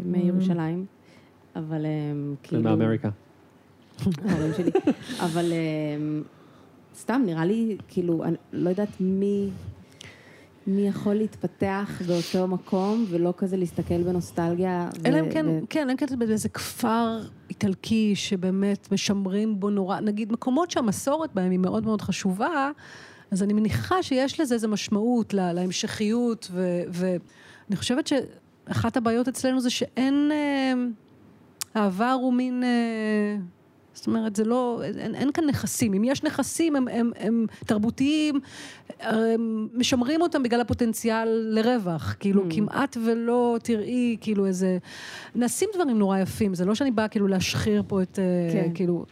מירושלים, אבל כאילו... ומאמריקה. ההורים שלי. אבל סתם, נראה לי, כאילו, לא יודעת מי... מי יכול להתפתח באותו מקום, ולא כזה להסתכל בנוסטלגיה. אלא אם כן, כן, אלא אם באיזה כפר איטלקי, שבאמת משמרים בו נורא, נגיד מקומות שהמסורת בהם היא מאוד מאוד חשובה, אז אני מניחה שיש לזה איזו משמעות, לה, להמשכיות, ואני חושבת שאחת הבעיות אצלנו זה שאין, העבר הוא מין... זאת אומרת, זה לא, אין, אין כאן נכסים. אם יש נכסים, הם, הם, הם תרבותיים, הם משמרים אותם בגלל הפוטנציאל לרווח. כאילו, mm. כמעט ולא תראי, כאילו, איזה... נעשים דברים נורא יפים. זה לא שאני באה, כאילו, להשחיר פה את... כן. כאילו,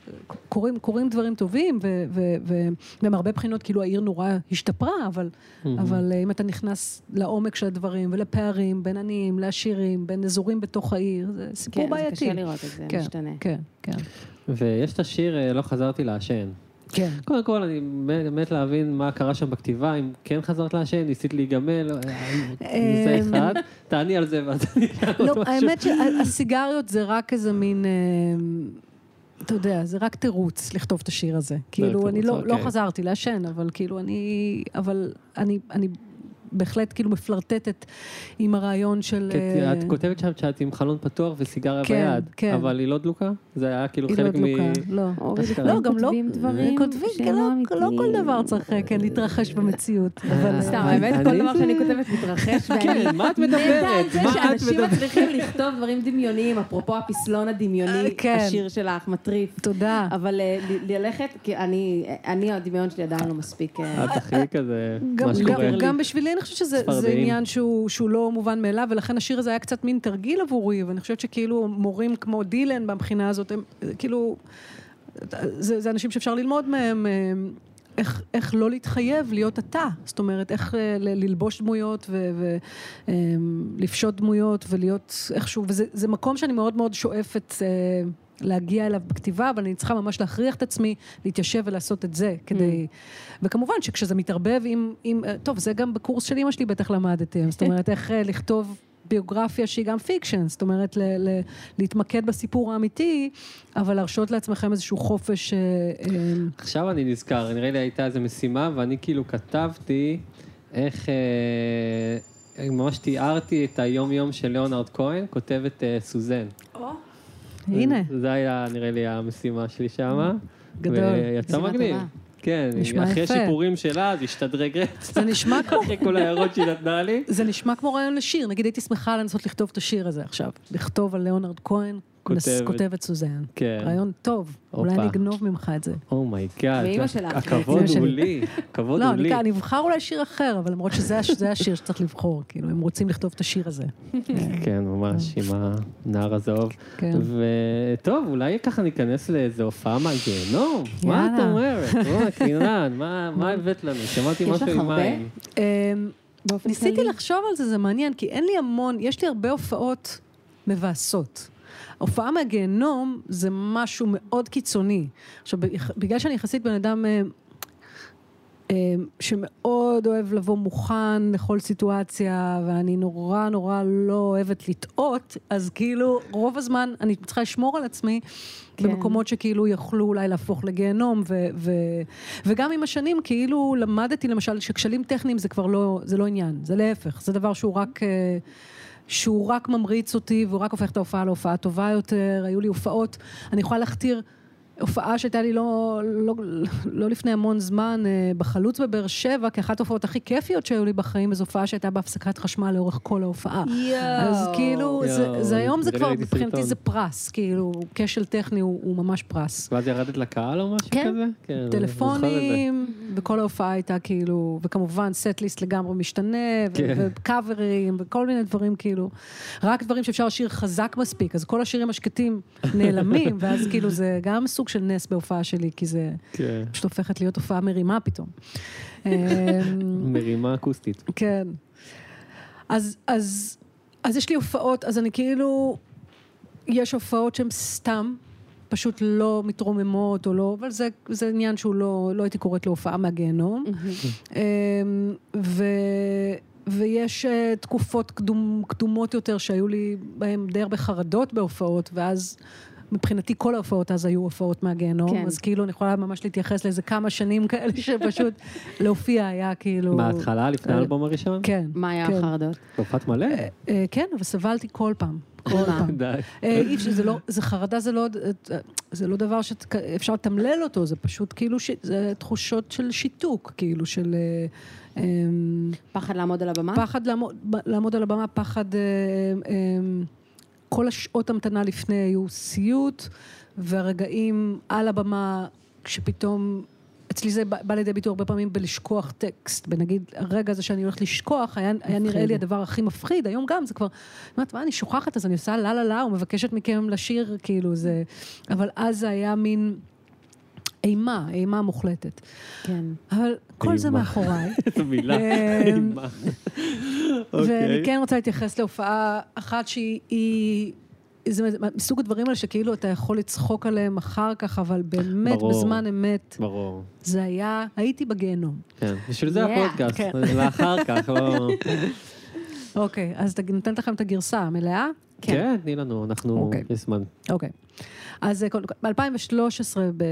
קוראים, קוראים דברים טובים, ו, ו, ו, ומהרבה בחינות, כאילו, העיר נורא השתפרה, אבל, mm-hmm. אבל אם אתה נכנס לעומק של הדברים, ולפערים, בין עניים, לעשירים, בין אזורים בתוך העיר, זה סיפור כן, בעייתי. כן, זה קשה לראות את זה, כן, משתנה. כן, כן. ויש את השיר, לא חזרתי לעשן. כן. קודם כל, אני באמת להבין מה קרה שם בכתיבה, אם כן חזרת לעשן, ניסית להיגמל, זה אחד, תעני על זה ואז אני אעלה עוד משהו. לא, האמת שהסיגריות זה רק איזה מין, אתה יודע, זה רק תירוץ לכתוב את השיר הזה. כאילו, אני לא חזרתי לעשן, אבל כאילו, אני, אבל אני, אני... בהחלט כאילו מפלרטטת עם הרעיון של... את כותבת שם שאת עם חלון פתוח וסיגריה ביד, אבל היא לא דלוקה? זה היה כאילו חלק מ... היא לא דלוקה, לא. לא, גם לא... כותבים דברים... כותבים, לא כל דבר צריך להתרחש במציאות. סתם, האמת, כל דבר שאני כותבת מתרחש, ואני... מה את מדברת? שאנשים מצליחים לכתוב דברים דמיוניים, אפרופו הפסלון הדמיוני, השיר שלך, מטריף. תודה. אבל ללכת, כי אני, הדמיון שלי עדיין לא מספיק... אני חושבת שזה עניין שהוא, שהוא לא מובן מאליו, ולכן השיר הזה היה קצת מין תרגיל עבורי, ואני חושבת שכאילו מורים כמו דילן במבחינה הזאת, הם, כאילו, זה, זה אנשים שאפשר ללמוד מהם, איך, איך לא להתחייב להיות אתה, זאת אומרת, איך ל- ללבוש דמויות ולפשוט דמויות ולהיות איכשהו, וזה זה מקום שאני מאוד מאוד שואפת להגיע אליו בכתיבה, אבל אני צריכה ממש להכריח את עצמי, להתיישב ולעשות את זה, כדי... וכמובן שכשזה מתערבב עם... עם... טוב, זה גם בקורס של אמא שלי בטח למדתם, זאת אומרת, איך לכתוב ביוגרפיה שהיא גם פיקשן, זאת אומרת, ל- ל- להתמקד בסיפור האמיתי, אבל להרשות לעצמכם איזשהו חופש... עכשיו אני נזכר, נראה לי הייתה איזו משימה, ואני כאילו כתבתי איך... ממש תיארתי את היום-יום של לאונרד כהן, כותבת סוזן. או... הנה. זה היה, נראה לי, המשימה שלי שם. גדול. ויצא מגניב. כן, אחרי שיפורים שלה, אז השתדרג רצת. זה נשמע כמו... אחרי כל הערות שהיא נתנה לי. זה נשמע כמו רעיון לשיר. נגיד, הייתי שמחה לנסות לכתוב את השיר הזה עכשיו. לכתוב על לאונרד כהן, כותבת סוזן. כן. רעיון טוב. אולי אני אגנוב ממך את זה. אומייגאד. ואימא שלך. הכבוד הוא לי. הכבוד הוא לי. לא, אני אבחר אולי שיר אחר, אבל למרות שזה השיר שצריך לבחור. כאילו, הם רוצים לכתוב את השיר הזה. כן, ממש, עם הנער הזהוב. וטוב, אולי ככה ניכנס לאיזו הופעה מהגיהנום. מה את אומרת? רונא קינן, מה הבאת לנו? שמעתי משהו עם מים. ניסיתי לחשוב על זה, זה מעניין, כי אין לי המון, יש לי הרבה הופעות מבאסות. ההופעה מהגיהנום זה משהו מאוד קיצוני. עכשיו, בגלל שאני יחסית בן אדם שמאוד אוהב לבוא מוכן לכל סיטואציה, ואני נורא נורא לא אוהבת לטעות, אז כאילו רוב הזמן אני צריכה לשמור על עצמי במקומות שכאילו יכלו אולי להפוך לגיהנום, וגם עם השנים כאילו למדתי למשל שכשלים טכניים זה כבר לא, זה לא עניין, זה להפך, זה דבר שהוא רק... שהוא רק ממריץ אותי, והוא רק הופך את ההופעה להופעה טובה יותר, היו לי הופעות, אני יכולה להכתיר הופעה שהייתה לי לא, לא, לא לפני המון זמן, בחלוץ בבאר שבע, כאחת ההופעות הכי כיפיות שהיו לי בחיים, איזו הופעה שהייתה בהפסקת חשמל לאורך כל ההופעה. יו, אז כאילו, יו, זה, זה היום זה, זה כבר, מבחינתי זה פרס, כאילו, כשל טכני הוא, הוא ממש פרס. ואז ירדת לקהל או משהו כן, כזה? כן, טלפונים, וכל ההופעה הייתה כאילו, וכמובן סט-ליסט לגמרי משתנה, כן. ו- וקאברים, וכל מיני דברים כאילו, רק דברים שאפשר לשיר חזק מספיק, אז כל השירים השקטים נעלמים, ואז כאילו זה גם סוג של נס בהופעה שלי, כי זה פשוט הופכת להיות הופעה מרימה פתאום. מרימה אקוסטית. כן. אז יש לי הופעות, אז אני כאילו, יש הופעות שהן סתם, פשוט לא מתרוממות או לא, אבל זה, זה עניין שהוא לא, לא הייתי קוראת להופעה מהגיהנום. ו, ויש תקופות קדומות יותר שהיו לי בהן די הרבה חרדות בהופעות, ואז מבחינתי כל ההופעות אז היו הופעות מהגיהנום, כן. אז כאילו אני יכולה ממש להתייחס לאיזה כמה שנים כאלה שפשוט להופיע היה כאילו... בהתחלה, לפני האלבום הראשון? כן. מה היה כן. החרדות? הופעת מלא? אה, אה, כן, אבל סבלתי כל פעם. כל פעם. אי אפשר, זה לא, זה חרדה, זה לא, זה לא דבר שאפשר לתמלל אותו, זה פשוט כאילו, זה תחושות של שיתוק, כאילו של... פחד לעמוד על הבמה? פחד לעמוד, לעמוד על הבמה, פחד... כל השעות המתנה לפני היו סיוט, והרגעים על הבמה, כשפתאום... אצלי זה בא לידי ביטוי הרבה פעמים בלשכוח טקסט, בנגיד הרגע הזה שאני הולכת לשכוח, היה, היה נראה לי הדבר הכי מפחיד, היום גם זה כבר, מה, אני שוכחת, אז אני עושה לה לה לה, ומבקשת מכם לשיר, כאילו זה, אבל אז זה היה מין אימה, אימה מוחלטת. כן. אבל כל זה מאחוריי. זו מילה, אימה. ואני כן רוצה להתייחס להופעה אחת שהיא... זה מסוג הדברים האלה שכאילו אתה יכול לצחוק עליהם אחר כך, אבל באמת ברור, בזמן אמת, ברור. זה היה, הייתי בגיהנום. כן, בשביל זה yeah, הפודקאסט, כן. לאחר כך. אוקיי, okay, אז נתנת לכם את הגרסה המלאה? כן, כן תני לנו, אנחנו נזמן. Okay. אוקיי, okay. אז ב-אלפיים ושלוש עשרה ב-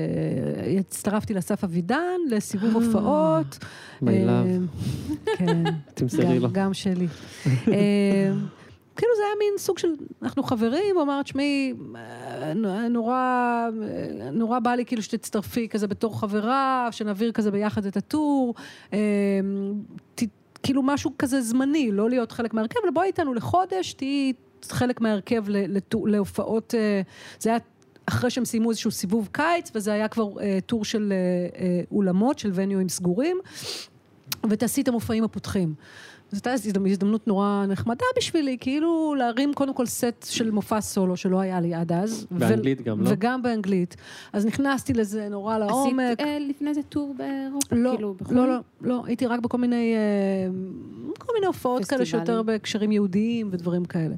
הצטרפתי לאסף אבידן, לסיבוב הופעות. מיילב. כן. תמסרי לו. גם שלי. כאילו זה היה מין סוג של, אנחנו חברים, ואומרת, שמי, נורא, נורא בא לי כאילו שתצטרפי כזה בתור חברה, שנעביר כזה ביחד את הטור, כאילו משהו כזה זמני, לא להיות חלק מהרכב, אבל בואי איתנו לחודש, תהיי חלק מהרכב להופעות, זה היה אחרי שהם סיימו איזשהו סיבוב קיץ, וזה היה כבר טור של אולמות, של וניויים סגורים, ותעשי את המופעים הפותחים. זאת הייתה הזדמנות נורא נחמדה בשבילי, כאילו להרים קודם כל סט של מופע סולו, שלא היה לי עד אז. באנגלית גם, לא? וגם באנגלית. אז נכנסתי לזה נורא לעומק. עשית לפני זה טור באירופה? לא, לא, לא. הייתי רק בכל מיני הופעות כאלה, שיותר בהקשרים יהודיים ודברים כאלה.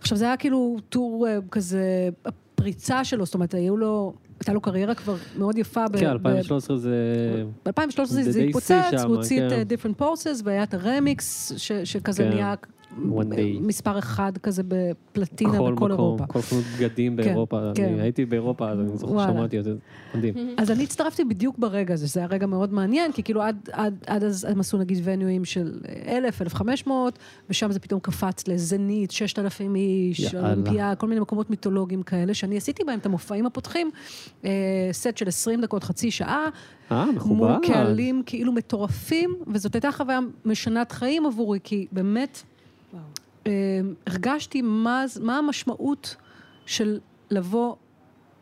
עכשיו, זה היה כאילו טור כזה, הפריצה שלו, זאת אומרת, היו לו... הייתה לו קריירה כבר מאוד יפה. כן, אלפיים ושלוש עשרה זה... אלפיים ושלוש עשרה זה התפוצץ, הוא הוציא את Different Poses, והיה את הרמיקס, שכזה נהיה מספר אחד כזה בפלטינה בכל אירופה. כל חנות בגדים באירופה. הייתי באירופה, אז אני זוכר שמעתי את זה. מדהים. אז אני הצטרפתי בדיוק ברגע הזה, שזה היה רגע מאוד מעניין, כי כאילו עד אז הם עשו נגיד וניויים של אלף, אלף חמש מאות, ושם זה פתאום קפץ לזנית, ששת אלפים איש, אולימפיה, כל מיני מקומות מיתולוגיים כאלה, שאני עשיתי בהם את המופעים הפותחים, סט של עשרים דקות, חצי שעה, מול קהלים כאילו מטורפים, וזאת הייתה חוויה משנת חיים עבורי, כי באמת הרגשתי מה, מה המשמעות של לבוא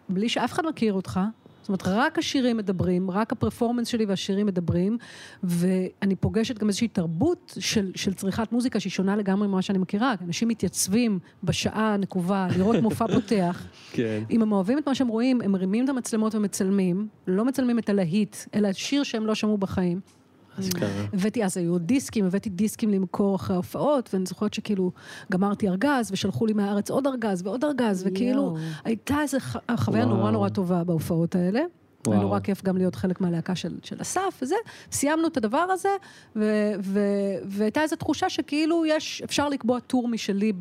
בלי שאף אחד מכיר אותך, זאת אומרת רק השירים מדברים, רק הפרפורמנס שלי והשירים מדברים, ואני פוגשת גם איזושהי תרבות של, של צריכת מוזיקה שהיא שונה לגמרי ממה שאני מכירה, אנשים מתייצבים בשעה הנקובה לראות מופע פותח, כן. אם הם אוהבים את מה שהם רואים, הם מרימים את המצלמות ומצלמים, לא מצלמים את הלהיט, אלא שיר שהם לא שמעו בחיים, הבאתי, אז היו דיסקים, הבאתי דיסקים למכור אחרי ההופעות, ואני זוכרת שכאילו גמרתי ארגז, ושלחו לי מהארץ עוד ארגז ועוד ארגז, וכאילו הייתה איזו חוויה נורא נורא טובה בהופעות האלה, היה נורא כיף גם להיות חלק מהלהקה של אסף וזה, סיימנו את הדבר הזה, והייתה איזו תחושה שכאילו אפשר לקבוע טור משלי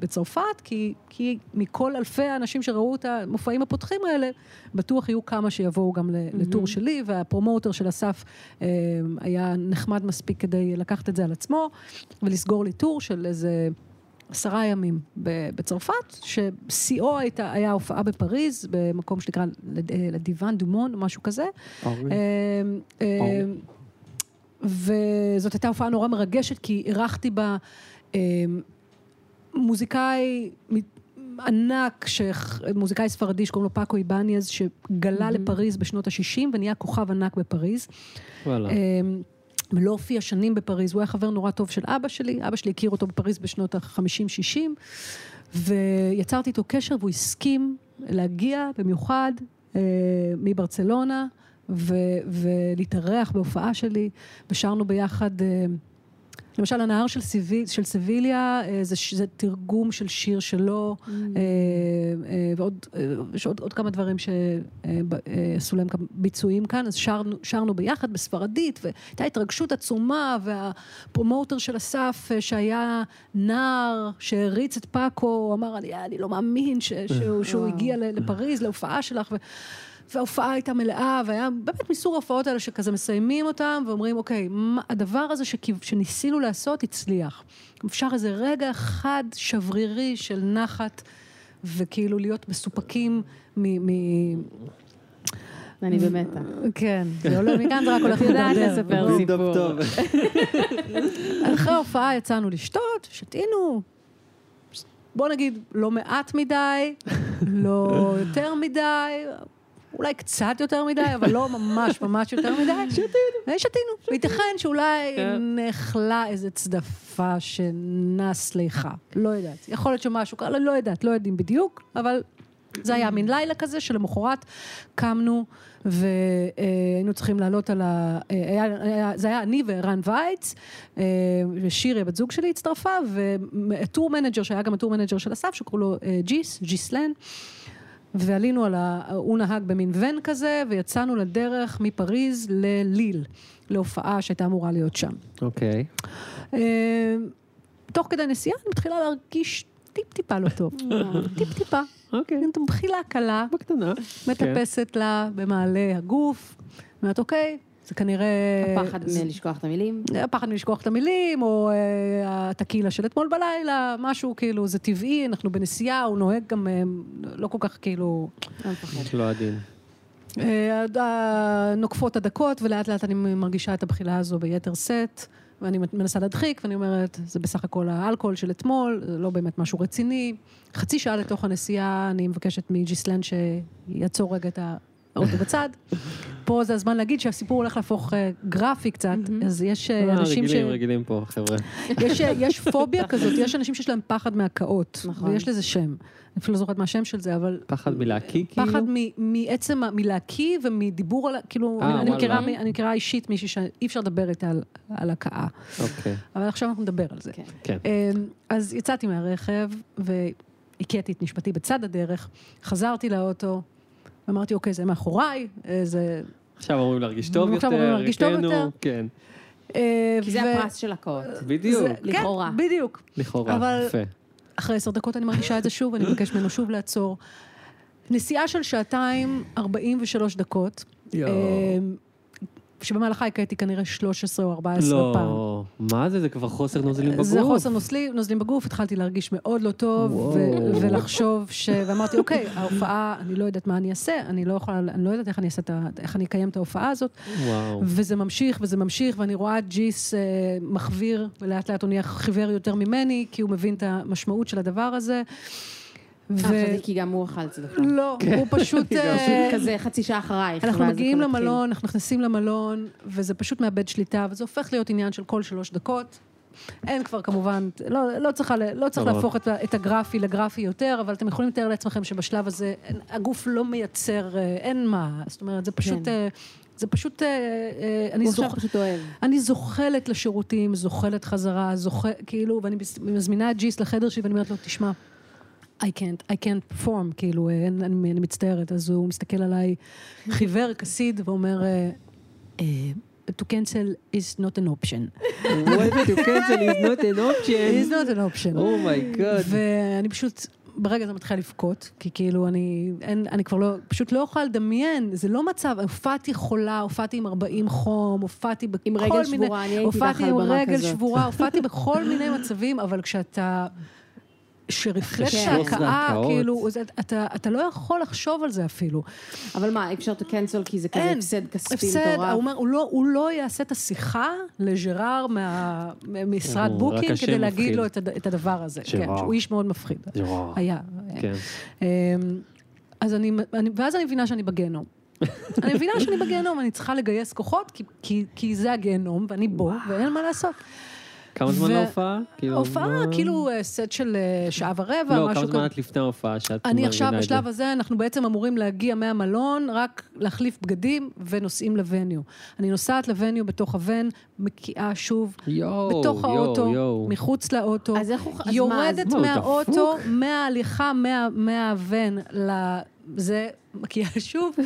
בצרפת, כי מכל אלפי האנשים שראו את המופעים הפותחים האלה, בטוח יהיו כמה שיבואו גם לטור שלי, והפרומוטר של אסף היה נחמד מספיק כדי לקחת את זה על עצמו, ולסגור לי טור של איזה... עשרה ימים בצרפת, שסיאו היה הופעה בפריז, במקום שנקרא לדיוון דומון, משהו כזה. וזאת הייתה הופעה נורא מרגשת, כי ערכתי בה מוזיקאי ענק, מוזיקאי ספרדי שקוראים לו פאקו איבניאז, שגלה לפריז בשנות ה-שישים, ונהיה כוכב ענק בפריז. וואלה. לא הופיע שנים בפריז, הוא היה חבר נורא טוב של אבא שלי, אבא שלי הכיר אותו בפריז בשנות ה-חמישים שישים, ויצרתי איתו קשר, והוא הסכים להגיע במיוחד אה, מברצלונה, ו- ולהתארח בהופעה שלי, ושרנו ביחד אה, למשל, הנהר של, סיביל, של סיביליה, זה, זה תרגום של שיר שלו, mm. ועוד עוד, עוד כמה דברים שעשו להם ביצועים כאן, אז שרנו, שרנו ביחד בספרדית, והייתה התרגשות עצומה, והפרומוטר של אסף, שהיה נער, שהריץ את פאקו, אמר, אני, אני לא מאמין ש, שהוא, שהוא הגיע לפריז, להופעה שלך, ו... וההופעה הייתה מלאה, והיה באמת מסור ההופעות האלה שכזה מסיימים אותם, ואומרים, אוקיי, הדבר הזה שניסינו לעשות הצליח. אפשר איזה רגע אחד שברירי של נחת, וכאילו להיות מסופקים מ... אני במתח. כן, זה עולה מכאן, זה רק הולך לדרדר. לספר סיפור. אחרי ההופעה יצאנו לשתות, שתינו, בוא נגיד, לא מעט מדי, לא יותר מדי, אולי קצת יותר מדי, אבל לא ממש ממש יותר מדי. שתינו. שתינו. ייתכן שאולי נחלה איזו צדפה שנס ליחה. לא יודעת. יכול להיות שמשהו, לא יודעת, לא יודעים בדיוק, אבל זה היה מין לילה כזה שלמחרת קמנו והיינו צריכים לעלות על ה... זה היה אני ורן וייץ, ושירי, בת זוג שלי, הצטרפה, וטור מנג'ר, שהיה גם הטור מנג'ר של אסף, שקראו לו ג'יס, ג'יסלנד, ועלינו על ה... הוא נהג במין ון כזה, ויצאנו לדרך מפריז לליל, להופעה שהייתה אמורה להיות שם. אוקיי. Okay. תוך כדי נסיעה, אני מתחילה להרגיש טיפ-טיפה לא טוב. טיפ-טיפה. אוקיי. Okay. מתחילה קלה. בקטנה. מטפסת okay. לה במעלה הגוף. אומרת, אוקיי, זה כנראה... הפחד מלשכוח את המילים. הפחד מלשכוח את המילים, או התקילה של אתמול בלילה, משהו כאילו, זה טבעי, אנחנו בנסיעה, הוא נוהג גם לא כל כך כאילו... לא עדין. נוקפות הדקות, ולאט לאט אני מרגישה את הבחילה הזו ביתר סט, ואני מנסה להדחיק, ואני אומרת, זה בסך הכל האלכוהול של אתמול, זה לא באמת משהו רציני. חצי שעה לתוך הנסיעה, אני מבקשת מג'יסלן שיצור רגע את ה... אותו בצד. פה זה הזמן להגיד שהסיפור הולך להפוך גרפי קצת, אז יש אנשים ש... רגילים, רגילים פה, חבר'ה. יש פוביה כזאת, יש אנשים שיש להם פחד מהקאות, ויש לזה שם. אני אפילו לא זוכרת מהשם של זה, אבל... פחד מלהקיא, כאילו? פחד מעצם, מלהקיא ומדיבור על... כאילו, אני מכירה אישית מישהי שאי אפשר לדבר איתה על הקאה. אוקיי. אבל עכשיו אנחנו נדבר על זה. כן. אז יצאתי מהרכב, והקעתי את נשפתי בצד הדרך, חזרתי לאוטו, אמרתי, אוקיי, זה מאחוריי, זה... עכשיו אמורים להרגיש טוב יותר, ריקנו, כן. כי זה הפרס של הקאות. בדיוק. לכאורה. כן, בדיוק. לכאורה, יפה. אבל אחרי עשר דקות אני מרגישה את זה שוב, אני מבקש ממנו שוב לעצור. נסיעה של שעתיים, ארבעים ושלוש דקות, שבמהלכה הקעתי כנראה שלוש עשרה או ארבע עשרה פעם. לא, מה זה? זה כבר חוסר נוזלים בגוף. זה חוסר נוזלים בגוף, התחלתי להרגיש מאוד לא טוב, ולחשוב ש... ואמרתי, אוקיי, ההופעה, אני לא יודעת מה אני אעשה, אני לא יכולה, אני לא יודעת איך אני אעשה את ה... איך אני אקיים את ההופעה הזאת, וזה ממשיך, וזה ממשיך, ואני רואה ג'יס מחביר, ולאט לאט הוא נהיה חיוור יותר ממני, כי הוא מבין את המשמעות של הדבר הזה. חשבתי כי גם הוא אכל צדפה. לא, הוא פשוט... כזה חצי שעה אחרייך. אנחנו מגיעים למלון, אנחנו נכנסים למלון, וזה פשוט מאבד שליטה, וזה הופך להיות עניין של כל שלוש דקות. אין כבר כמובן, לא צריך להפוך את הגרפי לגרפי יותר, אבל אתם יכולים לתאר לעצמכם שבשלב הזה הגוף לא מייצר, אין מה. זאת אומרת, זה פשוט... זה פשוט, אני זוחלת לשירותים, זוחלת חזרה, כאילו, ואני מזמינה את ג'יס לחדר שלי, ואני אומרת לו, תשמע, I can't, I can't perform, כאילו, אני מצטערת, אז הוא מסתכל עליי חיוור, כסיד, ואומר, to cancel is not an option. What? To cancel is not an option? Is not an option. Oh my God. ואני פשוט, ברגע זה מתחיל לפקוט, כי כאילו, אני, אין, אני כבר לא, פשוט לא אוכל לדמיין, זה לא מצב, הופעתי חולה, הופעתי עם ארבעים חום, הופעתי בכל מיני... עם רגל שבורה, אני הייתי לך על במה כזאת. הופעתי עם רגל שבורה, הופעתי בכל מיני מצבים, אבל כשאתה... שרפלקס ההקעה, כאילו, אתה לא יכול לחשוב על זה אפילו. אבל מה, אפשר to cancel כי זה כזה הפסד כספי מטורף? הוא לא יעשה את השיחה לג'רר ממשרד בוקינג כדי להגיד לו את הדבר הזה. הוא איש מאוד מפחיד. היה. ואז אני מבינה שאני בגנום. אני מבינה שאני בגנום, אני צריכה לגייס כוחות, כי זה הגנום, ואני בו, ואין מה לעשות. כמה זמן ההופעה? הופעה, כאילו סט של שעה ורבע. לא, כמה זמן את לפני ההופעה? אני עכשיו, בשלב הזה, אנחנו בעצם אמורים להגיע מהמלון, רק להחליף בגדים ונוסעים לווניו. אני נוסעת לווניו בתוך הוון, מקיאה שוב, בתוך האוטו, מחוץ לאוטו, יורדת מהאוטו, מההליכה, מהוון, זה מקיאה שוב,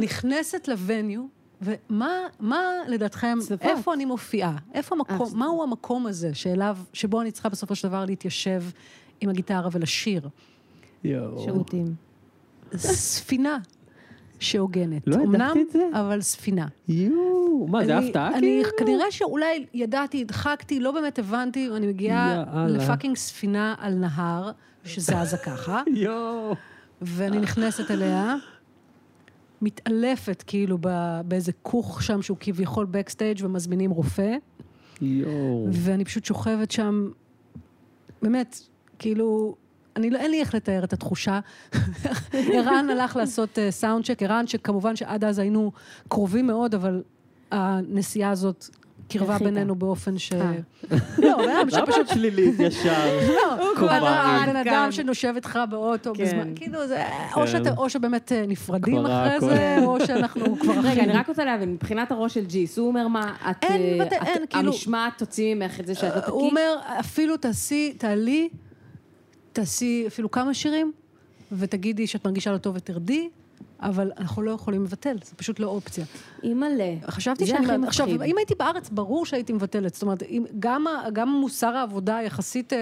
נכנסת לווניו, ומה, מה, לדעתכם, איפה אני מופיעה? איפה המקום, מהו המקום הזה שאליו, שבו אני צריכה בסופו של דבר להתיישב עם הגיטרה ולשיר? שירותים. ספינה שהוגנת. לא ידעתי את זה? אבל ספינה. יואו, מה, זה הפתעה? אני כנראה שאולי ידעתי, הדחקתי, לא באמת הבנתי, אני מגיעה לפאקינג ספינה על נהר, שזזה ככה. יואו. ואני נכנסת אליה. מתעלפת כאילו באיזה כוך שם שהוא כביכול בקסטייג' ומזמינים רופא. יואו. ואני פשוט שוכבת שם, באמת, כאילו, אני לא, אין לי איך לתאר את התחושה. ערן הלך לעשות סאונד צ'ק, ערן שכמובן שעד אז היינו קרובים מאוד, אבל הנסיעה הזאת קרבה בינינו באופן ש... לא, פשוט שלילית ישר. לא, הבן אדם שנושב איתך באוטו בזמן, כאילו זה... או שבאמת נפרדים אחרי זה, או שאנחנו כבר... רגע, אני רק רוצה להבין, מבחינת הראש של ג'יס, הוא אומר מה, את... המשמעת תוציא ממך את זה שאתה תקיש? הוא אומר, אפילו תעשי, תעלי, תעשי אפילו כמה שירים, ותגידי שאת מרגישה לא טוב ותרדי, אבל אנחנו לא יכולים מבטל, זה פשוט לא אופציה. אימאלה. חשבתי שאני... עכשיו, אם הייתי בארץ, ברור שהייתי מבטלת. זאת אומרת, גם מוסר העבודה יחסית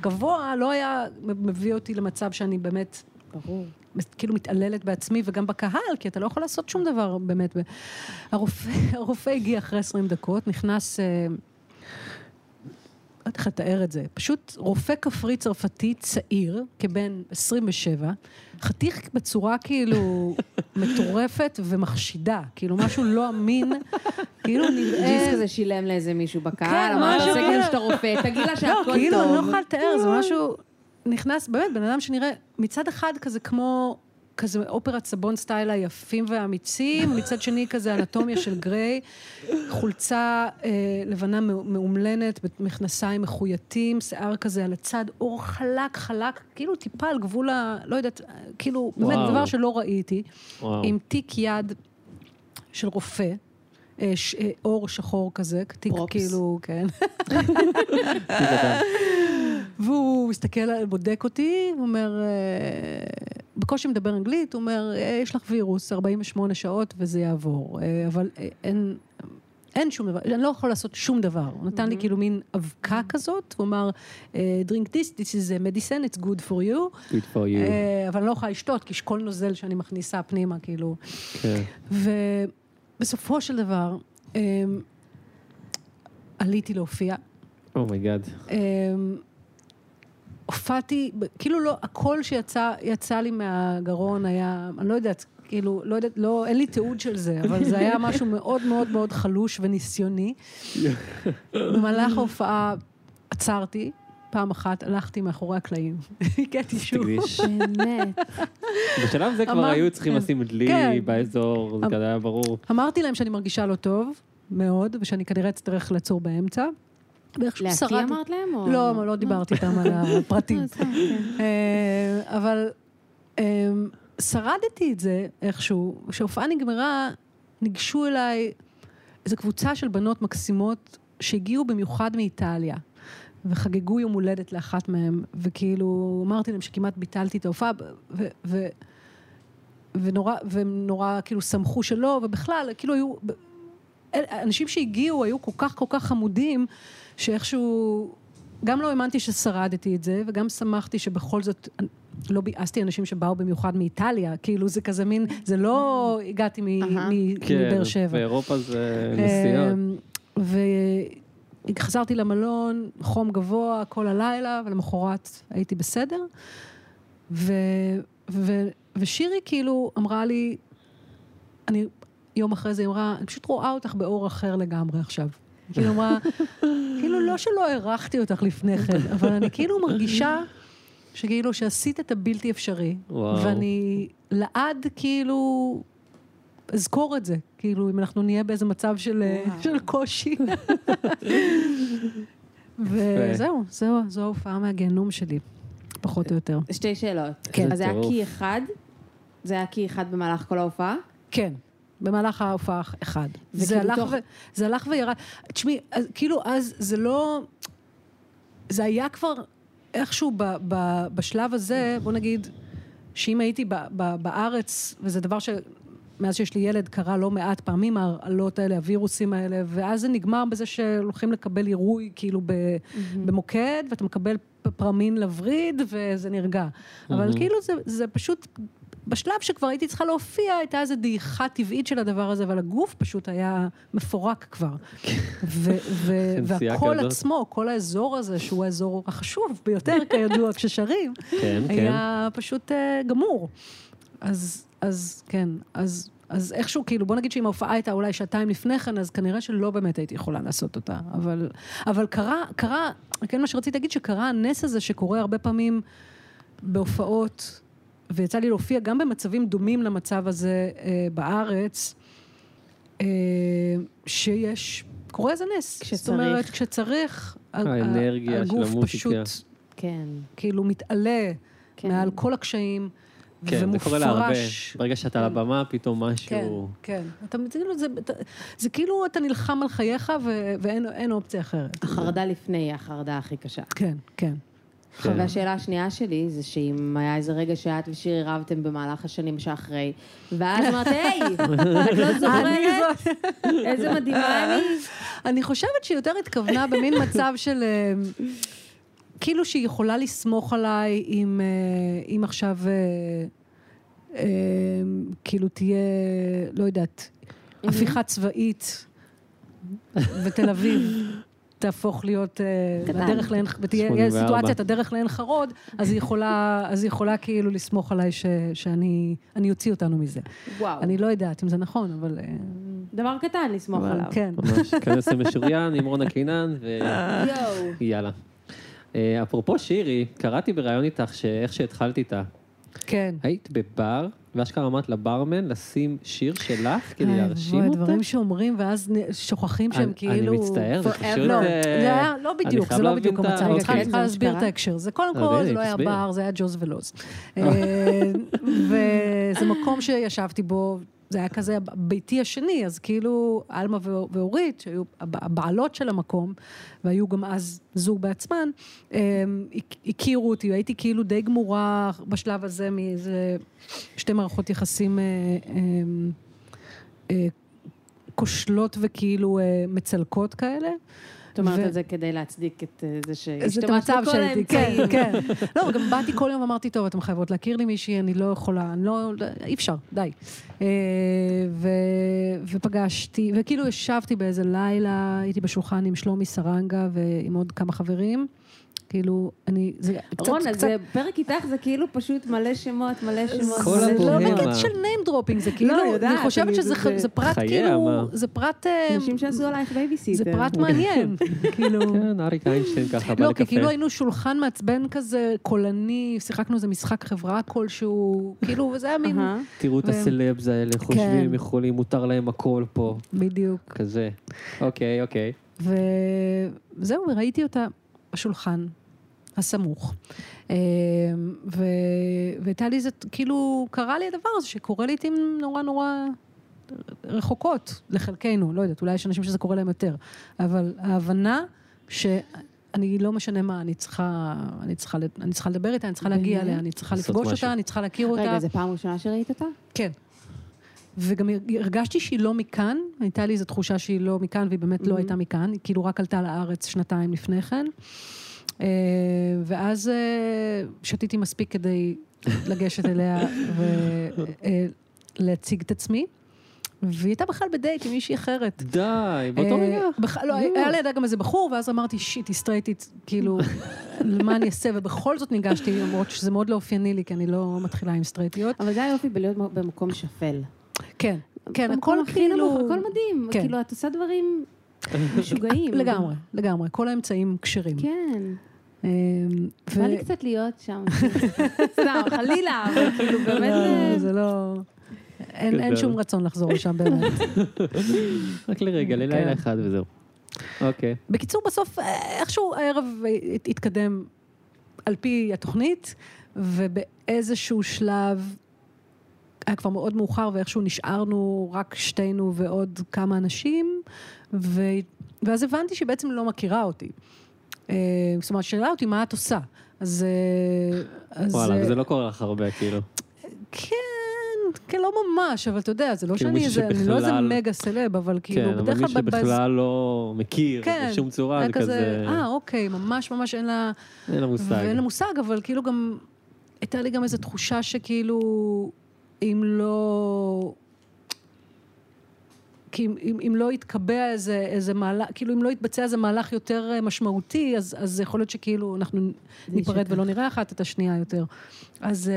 גבוה, לא היה מביא אותי למצב שאני באמת... ברור. כאילו מתעללת בעצמי, וגם בקהל, כי אתה לא יכול לעשות שום דבר, באמת. הרופא הגיע אחרי עשרים דקות, נכנס... את יכולה לתאר את זה, פשוט רופא כפרי צרפתי צעיר, כבן עשרים ושבע, חתיך בצורה כאילו מטורפת ומחשידה, כאילו משהו לא אמין, כאילו נראה... ג'יס כזה שילם לאיזה מישהו בקהל, אמר שעושה כאילו שאתה רופא, תגיד לה שהכל טוב. לא, כאילו אני לא יכולה לתאר, זה משהו נכנס, באמת, בן אדם שנראה מצד אחד כזה כמו... כזה אופרת סבון סטייל היפים והאמיצים, מצד שני כזה אנטומיה של גריי, חולצה אה, לבנה מאומלנת, מכנסיים מחוייתים, שיער כזה על הצד, אור חלק חלק, כאילו טיפה על גבול ה... לא יודעת, כאילו וואו. באמת דבר שלא ראיתי, וואו. עם תיק יד של רופא, אה, ש, אה, אור שחור כזה, תיק פרופס. כאילו, כן. והוא מסתכל, בודק אותי, הוא אומר, בקושי מדבר אנגלית, הוא אומר, יש לך וירוס, ארבעים ושמונה שעות וזה יעבור, אבל אין, אין שום דבר, אני לא יכול לעשות שום דבר, הוא נתן לי כאילו מין אבקה כזאת, הוא אמר, drink this, this is medicine, it's good for you, good for you. אבל אני לא יכולה לשתות, כי שכל נוזל שאני מכניסה פנימה, כאילו. ובסופו של דבר, עליתי להופיע. Oh my God. הופעתי, כאילו לא, הכל שיצא, יצא לי מהגרון היה, אני לא יודעת, כאילו, לא יודעת, לא, אין לי תיעוד של זה, אבל זה היה משהו מאוד מאוד מאוד חלוש וניסיוני. במהלך ההופעה עצרתי, פעם אחת הלכתי מאחורי הקלעים. הגעתי שוב. באמת. בשלב זה כבר היו צריכים לשים דלי באזור, זה כדאי ברור. אמרתי להם שאני מרגישה לא טוב, מאוד, ושאני כנראה אצטרך לעצור באמצע. להקיא אמרת להם? לא, לא דיברתי איתם על הפרטים. אבל שרדתי את זה איכשהו, כשהופעה נגמרה, ניגשו אליי איזו קבוצה של בנות מקסימות שהגיעו במיוחד מאיטליה, וחגגו יום הולדת לאחת מהם, וכאילו אמרתי להם שכמעט ביטלתי את ההופעה, והם נורא כאילו סמכו שלא, ובכלל כאילו היו... אנשים שהגיעו היו כל כך כל כך חמודים, שאיכשהו, גם לא האמנתי ששרדתי את זה, וגם שמחתי שבכל זאת, לא ביאסתי אנשים שבאו במיוחד מאיטליה, כאילו זה כזה מין, זה לא הגעתי מבאר שבע. כן, באירופה זה נסיעות. וחזרתי למלון, חום גבוה, כל הלילה, ולמחרת הייתי בסדר, ושירי כאילו אמרה לי, אני... יום אחרי זה אמרה, אני פשוט רואה אותך באור אחר לגמרי עכשיו. כאילו אמרה, כאילו לא שלא הרחתי אותך לפני כן, אבל אני כאילו מרגישה שכאילו שעשית את הבלתי אפשרי, ואני לעד כאילו אזכור את זה, כאילו, אם אנחנו נהיה באיזה מצב של, של קושי. וזהו, זהו, זו ההופעה מהגנום שלי, פחות או יותר. שתי שאלות. כן. אז זה היה קי אחד, זה היה קי אחד במהלך כל ההופעה? כן. במהלך ההופעה אחד. זה הלך, תוך... ו... זה הלך וירד. תשמעי, אז, כאילו, אז זה לא... זה היה כבר איכשהו ב, ב, בשלב הזה, בוא נגיד, שאם הייתי ב, ב, בארץ, וזה דבר שמאז שיש לי ילד קרה לא מעט פעמים, העלות האלה, הווירוסים האלה, ואז זה נגמר בזה שהולכים לקבל עירוי, כאילו, ב, mm-hmm. במוקד, ואתה מקבל פרמין לוריד, וזה נרגע. Mm-hmm. אבל כאילו, זה, זה פשוט... בשלב שכבר הייתי צריכה להופיע, הייתה איזו דעיכה טבעית של הדבר הזה, אבל הגוף פשוט היה מפורק כבר. והכל עצמו, כל האזור הזה, שהוא האזור החשוב ביותר, כידוע, כששרים, היה פשוט גמור. אז כן, אז איכשהו, כאילו, בוא נגיד שאם ההופעה הייתה אולי שעתיים לפני כן, אז כנראה שלא באמת הייתי יכולה לעשות אותה. אבל קרה, קרה, כן, מה שרציתי להגיד, שקרה הנס הזה שקורה הרבה פעמים בהופעות... ויצא לי להופיע גם במצבים דומים למצב הזה אה, בארץ, אה, שיש, קורה איזה נס. כשצריך. זאת אומרת, כשצריך, האנרגיה הגוף פשוט, כן. כאילו מתעלה כן. מעל כל הקשיים, כן, ומופרש. זה קורה לה הרבה. ברגע שאתה על כן. הבמה, פתאום משהו... כן, כן. אתה, זה, זה, זה, זה כאילו אתה נלחם על חייך, ו, ואין אופציה אחרת. החרדה לפני היא החרדה הכי קשה. כן, כן. והשאלה השנייה שלי זה שאם היה איזה רגע שאת ושירי רבתם במהלך השנים שאחרי, ואז אמרת, היי, את לא זוכרת? איזה מדהימה אני? אני חושבת שהיא יותר התכוונה במין מצב של... כאילו שהיא יכולה לסמוך עליי אם עכשיו כאילו תהיה, לא יודעת, הפיכה צבאית בתל אביב. תהפוך להיות הדרך לאן, ותהיה סיטואציית הדרך לאן חרוד, אז היא יכולה, אז היא יכולה כאילו לסמוך עליי שאני, אני יוציא אותנו מזה. אני לא יודעת אם זה נכון, אבל... דבר קטן לסמוך עליו. כן. ממש, כנס למשוריין עם רונא קינן, ויאללה. אפרופו שירי, קראתי בראיון איתך שאיך שהתחלת איתה. כן. היית בבר, ואשכרה אמרת לברמן לשים שיר שלך כדי להרשים אותה? דברים שאומרים ואז שוכחים שהם כאילו... אני מצטער, זה פשוט... לא בדיוק, זה לא בדיוק המצב. אני צריכה להסביר את ההקשר. זה קודם כל, זה לא היה בר, זה היה ג'וז ולוז. וזה מקום שישבתי בו, זה היה כזה ביתי השני, אז כאילו אלמה ואורית, שהיו הבעלות של המקום, והיו גם אז זוג בעצמן, הכירו אותי, הייתי כאילו די גמורה בשלב הזה מאיזה שתי מערכות יחסים כושלות וכאילו מצלקות כאלה. זאת אומרת את זה כדי להצדיק את זה שהשתמשת בכל האמצעים. כן, כן. לא, גם באתי כל יום ואמרתי, טוב, אתם חייבות להכיר לי מישהי, אני לא יכולה, אי אפשר, די. ופגשתי, וכאילו ישבתי באיזה לילה, הייתי בשולחן עם שלומי שרנגה ועם עוד כמה חברים, כאילו, אני... רונא, זה פרק איתך, זה כאילו פשוט מלא שמות, מלא שמות. זה לא בקטע של name dropping, זה כאילו, אני חושבת שזה פרט כאילו, זה פרט... אנשים שעשו עלייך בייביסיטר. זה פרט מעניין, כאילו. כן, אריק איינשטיין ככה, בא לקפה. לא, כאילו היינו שולחן מעצבן כזה, קולני, שיחקנו איזה משחק חברה כלשהו, כאילו, וזה היה מין... תראו את הסלבס האלה, חושבים, יכולים, מותר להם הכל פה. בדיוק. כזה. אוקיי, אוקיי. וזהו, ראיתי אותה בשולחן הסמוך. והייתה לי זה, כאילו, קרה לי הדבר הזה, שקורה לעתים נורא נורא רחוקות לחלקנו, לא יודעת, אולי יש אנשים שזה קורה להם יותר, אבל ההבנה שאני לא משנה מה, אני צריכה, אני צריכה, אני צריכה לדבר איתה, אני צריכה להגיע אליה, אני צריכה לפגוש אותה, אני צריכה להכיר אותה. רגע, זה פעם ראשונה שראית אותה? כן. וגם הרגשתי שהיא לא מכאן, הייתה לי איזו תחושה שהיא לא מכאן, והיא באמת mm-hmm. לא הייתה מכאן, היא כאילו רק עלתה לארץ שנתיים לפני כן, ואז שתיתי מספיק כדי לגשת אליה ולהציג את עצמי, והיא הייתה בכלל בדייט עם מישהי אחרת. די, באותו מילה. לא, היה לידה גם איזה בחור, ואז אמרתי, שיט, היא סטרייטית, כאילו, למה אני אעשה, ובכל זאת ניגשתי, למרות שזה מאוד לא אופייני לי, כי אני לא מתחילה עם סטרייטיות. אבל זה היה יופי בלהיות במקום שפל. כן, כן, הכל כאילו... הכל מדהים, כאילו, את עושה דברים משוגעים. לגמרי, לגמרי, כל האמצעים כשרים. כן. בא לי קצת להיות שם. סתם, חלילה, אבל כאילו, באמת... זה לא... אין שום רצון לחזור לשם באמת. רק לרגע, ללילה אחד וזהו. אוקיי. בקיצור, בסוף, איכשהו הערב התקדם על פי התוכנית, ובאיזשהו שלב היה כבר מאוד מאוחר, ואיכשהו נשארנו רק שתינו ועוד כמה אנשים, ואז הבנתי שהיא בעצם לא מכירה אותי. זאת אומרת, שאלה אותי מה את עושה. אז... וואלה, וזה לא קורה לך הרבה, כאילו. כן. כן, לא ממש, אבל אתה יודע, זה לא שאני איזה, אני לא איזה מגה סלב, אבל כאילו, בדרך כלל... כן, אבל מי שבכלל לא מכיר, בשום צורה, זה כזה... אה, אוקיי, ממש ממש אין לה... אין לה מושג. אין לה מושג, אבל כאילו גם... הייתה לי גם איזו תחושה שכאילו, אם לא... כי אם לא יתקבע איזה מהלך, כאילו אם לא יתבצע איזה מהלך יותר משמעותי, אז יכול להיות שכאילו אנחנו ניפרד ולא נראה אחת את השנייה יותר. אז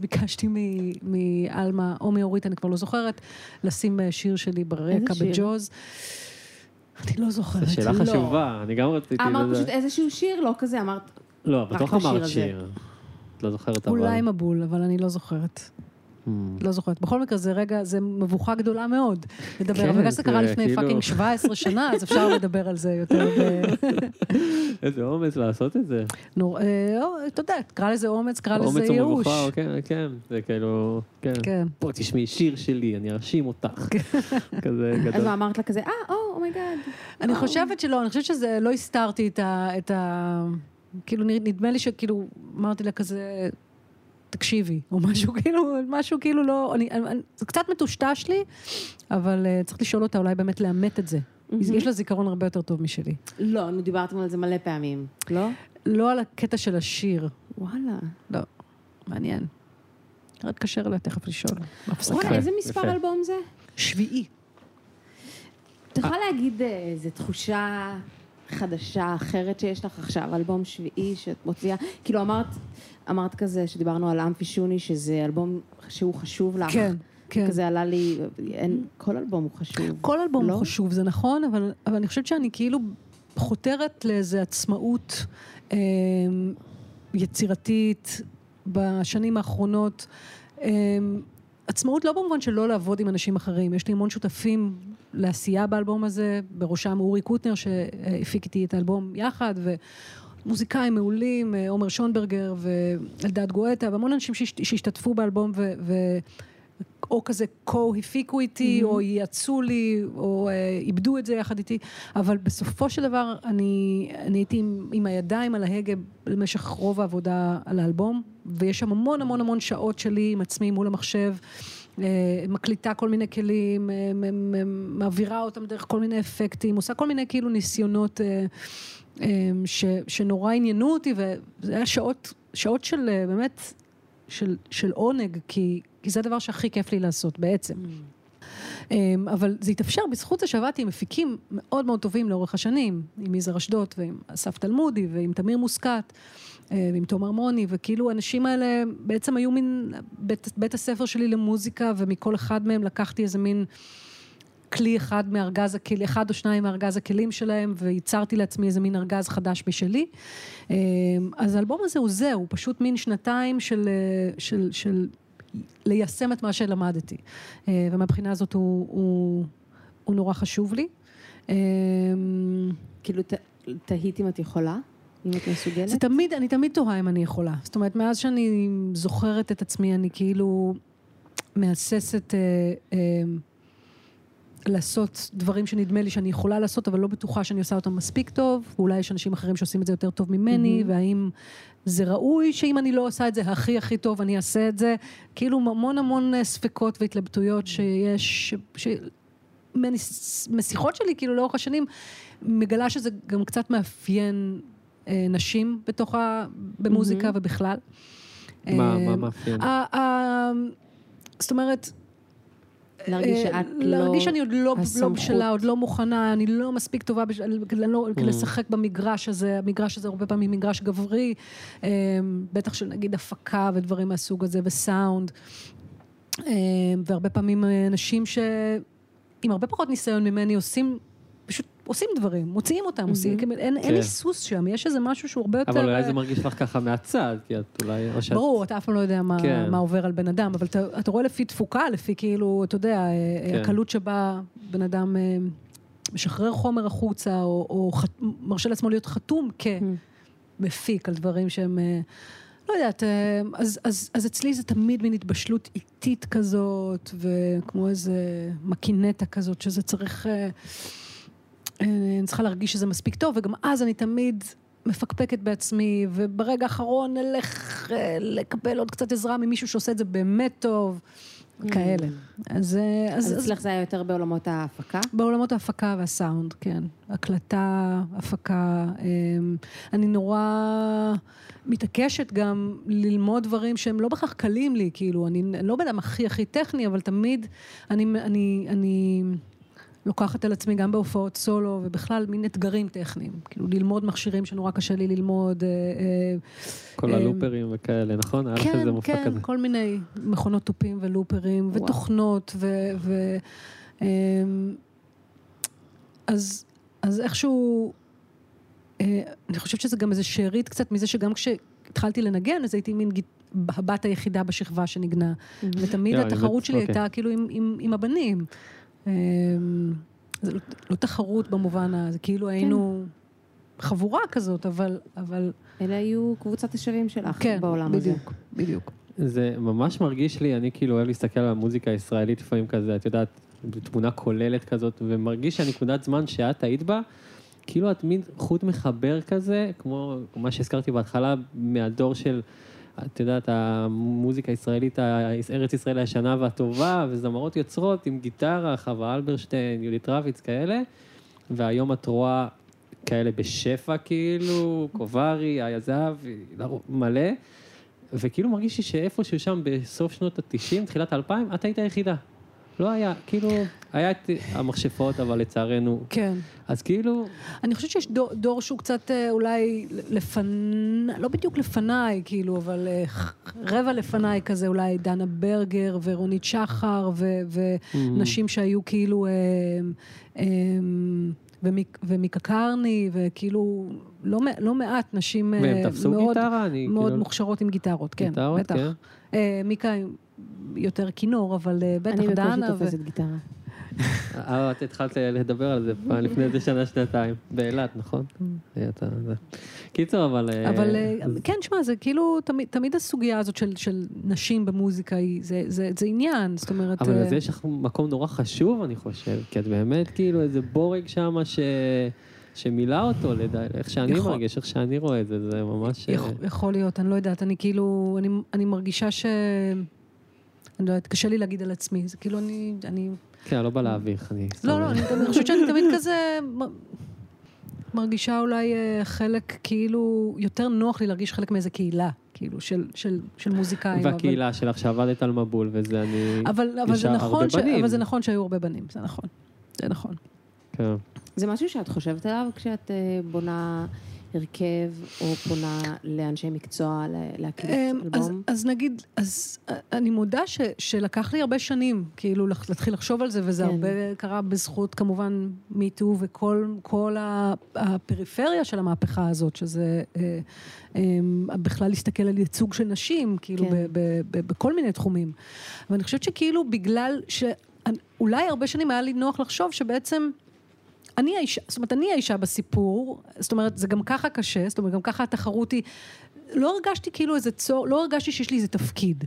ביקשתי מאלמה, או מאורית, אני כבר לא זוכרת, לשים שיר שלי ברקע בג'וז. אני לא זוכרת. זו שאלה חשובה, אני גם רציתי... אמרת פשוט איזשהו שיר, לא כזה, אמרת... לא, אבל תוך אמרת שיר. את לא זוכרת אבל. אולי מבול, אבל אני לא זוכרת. לא זוכרת. בכל מקרה, זה רגע, זה מבוכה גדולה מאוד לדבר. אבל זה קרה לפני פאקינג שבע עשרה שנה, אז אפשר לדבר על זה יותר. איזה אומץ לעשות את זה. אתה יודע, קרא לזה אומץ, קרא לזה ייאוש. אומץ או מבוכה, כן, כן. זה כאילו, כן. בוא, תשמעי שיר שלי, אני ארשים אותך. כזה גדול. אז מה אמרת לה כזה, אה, או, אומייגאד. אני חושבת שלא, אני חושבת שזה, לא הסתרתי את ה... כאילו, נדמה לי שכאילו, אמרתי לה כזה... תקשיבי, או משהו כאילו, משהו כאילו לא, אני, אני, זה קצת מטושטש לי, אבל uh, צריך לשאול אותה אולי באמת לאמת את זה. Mm-hmm. יש לה זיכרון הרבה יותר טוב משלי. לא, נו, דיברתם על זה מלא פעמים, לא? לא על הקטע של השיר. וואלה. לא, מעניין. רק קשר לה, תכף לשאול. וואלה, איזה מספר אלבום זה? שביעי. אתה יכול להגיד איזו תחושה חדשה, אחרת שיש לך עכשיו, אלבום שביעי שאת מוציאה, כאילו אמרת... אמרת כזה, שדיברנו על אמפי שוני, שזה אלבום שהוא חשוב לך. כן, כן. כזה עלה לי, אין, כל אלבום הוא חשוב. כל אלבום הוא חשוב, זה נכון, אבל, אבל אני חושבת שאני כאילו חותרת לאיזו עצמאות אה, יצירתית בשנים האחרונות. אה, עצמאות לא במובן שלא לעבוד עם אנשים אחרים. יש לי המון שותפים לעשייה באלבום הזה, בראשם אורי קוטנר, שהפיק איתי את האלבום יחד, ו... מוזיקאים מעולים, אומר שונברגר ואלדד גואטה, והמון אנשים שהשתתפו באלבום ו... ו... או כזה כה-הפיקו איתי, mm-hmm. או יעצו לי, או אה, איבדו את זה יחד איתי, אבל בסופו של דבר אני, אני הייתי עם, עם הידיים על ההגה למשך רוב העבודה על האלבום, ויש שם המון המון המון שעות שלי עם עצמי מול המחשב, מקליטה כל מיני כלים, מעבירה אותם דרך כל מיני אפקטים, עושה כל מיני כאילו ניסיונות ש, שנורא עניינו אותי, וזה היה שעות, שעות של באמת, של, של עונג, כי, כי זה הדבר שהכי כיף לי לעשות בעצם. Mm. אבל זה התאפשר בזכות זה שעבדתי עם מפיקים מאוד מאוד טובים לאורך השנים, עם יזר אשדות ועם אסף תלמודי ועם תמיר מוסקט, ועם תומר מוני, וכאילו אנשים האלה בעצם היו מין בית, בית הספר שלי למוזיקה, ומכל אחד מהם לקחתי איזה מין כלי אחד מארגז הכלים, אחד או שניים מארגז הכלים שלהם, וייצרתי לעצמי איזה מין ארגז חדש משלי. אז האלבום הזה הוא זה, הוא פשוט מין שנתיים של, של, של ליישם את מה שלמדתי. ומבחינה הזאת הוא, הוא, הוא נורא חשוב לי. כאילו, תהית אם את יכולה? אם את מסוגלת? זה תמיד, אני תמיד תוהה אם אני יכולה. זאת אומרת, מאז שאני זוכרת את עצמי, אני כאילו מאססת... לעשות דברים שנדמה לי שאני יכולה לעשות, אבל לא בטוחה שאני עושה אותם מספיק טוב, ואולי יש אנשים אחרים שעושים את זה יותר טוב ממני, mm-hmm. והאם זה ראוי שאם אני לא עושה את זה הכי הכי טוב, אני אעשה את זה, כאילו המון המון ספקות והתלבטויות שיש, ש... משיחות שלי, כאילו לאורך השנים, מגלה שזה גם קצת מאפיין אה, נשים בתוך ה... במוזיקה mm-hmm. ובכלל. מה, אה, מה מאפיין? אה, אה, זאת אומרת, להרגיש שאת לא... להרגיש שאני עוד לא בשלה, עוד לא מוכנה, אני לא מספיק טובה לשחק במגרש הזה, המגרש הזה הרבה פעמים מגרש גברי, בטח שנגיד הפקה ודברים מהסוג הזה, וסאונד, והרבה פעמים אנשים שעם הרבה פחות ניסיון ממני עושים פשוט עושים דברים, מוציאים אותם, עושים, אין איסוס שם, יש איזה משהו שהוא הרבה יותר... אבל אולי זה מרגיש לך ככה מהצד, כי את אולי... ברור, אתה אף פעם לא יודע מה עובר על בן אדם, אבל אתה רואה לפי תפוקה, לפי כאילו, אתה יודע, הקלות שבה בן אדם משחרר חומר החוצה, או מרשה לעצמו להיות חתום כמפיק על דברים שהם... לא יודעת, אז, אז, אז אצלי זה תמיד מין התבשלות איטית כזאת, וכמו איזה מקינטה כזאת, שזה צריך, אני צריכה להרגיש שזה מספיק טוב, וגם אז אני תמיד מפקפקת בעצמי, וברגע האחרון אלך לקבל עוד קצת עזרה ממישהו שעושה את זה באמת טוב, כאלה. אז אצלך זה היה יותר בעולמות ההפקה? בעולמות ההפקה והסאונד, כן. הקלטה, הפקה. אני נורא מתעקשת גם ללמוד דברים שהם לא בכך קלים לי, כאילו, אני לא בדם הכי הכי טכני, אבל תמיד אני לוקחת על עצמי גם בהופעות סולו, ובכלל מין אתגרים טכניים. כאילו, ללמוד מכשירים שנורא קשה לי ללמוד. כל הלופרים וכאלה, נכון? כן, כן, כל מיני מכונות טופים ולופרים, ותוכנות, ו... אז איכשהו... אני חושבת שזה גם איזה שארית קצת מזה שגם כשהתחלתי לנגן, אז הייתי מין גיטרית, הבת היחידה בשכבה שנגנה. ותמיד התחרות שלי הייתה כאילו עם הבנים. זה לא תחרות במובן הזה, כאילו היינו חבורה כזאת, אבל... אלה היו קבוצת השווים שלך בעולם הזה. כן, בדיוק, בדיוק. זה ממש מרגיש לי, אני כאילו אוהב להסתכל על המוזיקה הישראלית לפעמים כזה, את יודעת, בתמונה כוללת כזאת, ומרגיש שהנקודת זמן שאת היית בה, כאילו את מין חוט מחבר כזה, כמו מה שהזכרתי בהתחלה, מהדור של... את יודעת, המוזיקה הישראלית, ארץ ישראל הישנה והטובה, וזמרות יוצרות עם גיטרה, חווה אלברשטיין, יהודית רביץ, כאלה, והיום את רואה כאלה בשפע, כאילו, קובארי, היזב, מלא, וכאילו מרגיש לי שאיפשהו שם בסוף שנות ה-תשעים, תחילת ה-אלפיים, את היית היחידה. לא היה, כאילו, היה את המכשפות, אבל לצערנו. כן. אז כאילו... אני חושבת שיש דור, דור שהוא קצת אולי לפני, לא בדיוק לפניי, כאילו, אבל רבע לפניי כזה, אולי דנה ברגר ורונית שחר, ו, ונשים שהיו כאילו, ומיק, ומיקה קרני, וכאילו, לא, לא מעט נשים מאוד, גיטרה, אני, מאוד כאילו... מוכשרות עם גיטרות, כן, גיטרות, בטח. כן. מיקה... יותר כינור, אבל בטח דנה. אני בקושי תופסת גיטרה. אבל את התחלת לדבר על זה פעם, לפני איזה שנה, שנתיים, באילת, נכון? קיצור, אבל... אבל כן, שמה, זה כאילו, תמיד הסוגיה הזאת של נשים במוזיקה, זה עניין, זאת אומרת... אבל לזה יש לך מקום נורא חשוב, אני חושב, כי את באמת כאילו איזה בורג שמה ש... שמילה אותו, איך שאני מרגיש, איך שאני רואה את זה, זה ממש... יכול להיות, אני לא יודעת, אני כאילו, אני מרגישה ש... אני לא יודעת, קשה לי להגיד על עצמי, זה כאילו אני... כן, לא בא להביך, אני... לא, לא, אני חושבת שאני תמיד כזה מרגישה אולי חלק כאילו, יותר נוח לי להרגיש חלק מאיזה קהילה, כאילו, של מוזיקאים. והקהילה שלך שעבדת על מבול, וזה אני... אבל זה נכון שהיו הרבה בנים, זה נכון, זה נכון. כן. זה משהו שאת חושבת עליו כשאת בונה... הרכב, או פונה לאנשי מקצוע, להקליט אלבום? אז נגיד, אז אני מודה שלקח לי הרבה שנים, כאילו, להתחיל לחשוב על זה, וזה הרבה קרה בזכות, כמובן, מיטו, וכל הפריפריה של המהפכה הזאת, שזה בכלל להסתכל על ייצוג של נשים, כאילו, בכל מיני תחומים. ואני חושבת שכאילו, בגלל שאולי הרבה שנים היה לי נוח לחשוב שבעצם אני האישה, זאת אומרת, אני האישה בסיפור, זאת אומרת, זה גם ככה קשה, זאת אומרת, גם ככה התחרות היא, לא הרגשתי כאילו איזה צור, לא הרגשתי שיש לי איזה תפקיד.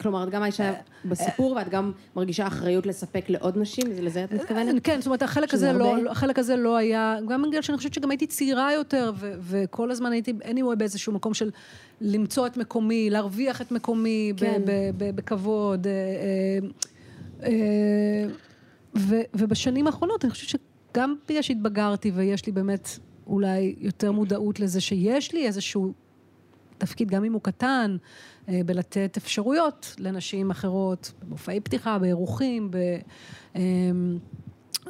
כלומר, את גם האישה בסיפור, ואת גם מרגישה אחריות לספק לעוד נשים, לזה את מתכוונת? כן, זאת אומרת, החלק הזה לא היה, גם בגלל שאני חושבת שגם הייתי צעירה יותר, וכל הזמן הייתי, anyway, באיזשהו מקום של למצוא את מקומי, להרוויח את מקומי, בכבוד, ובשנים האחרונות, אני חושבת ש גם בגלל שהתבגרתי, ויש לי באמת אולי יותר מודעות לזה שיש לי איזשהו תפקיד, גם אם הוא קטן, בלתת אפשרויות לנשים אחרות, במופעי פתיחה, באירוחים, ב...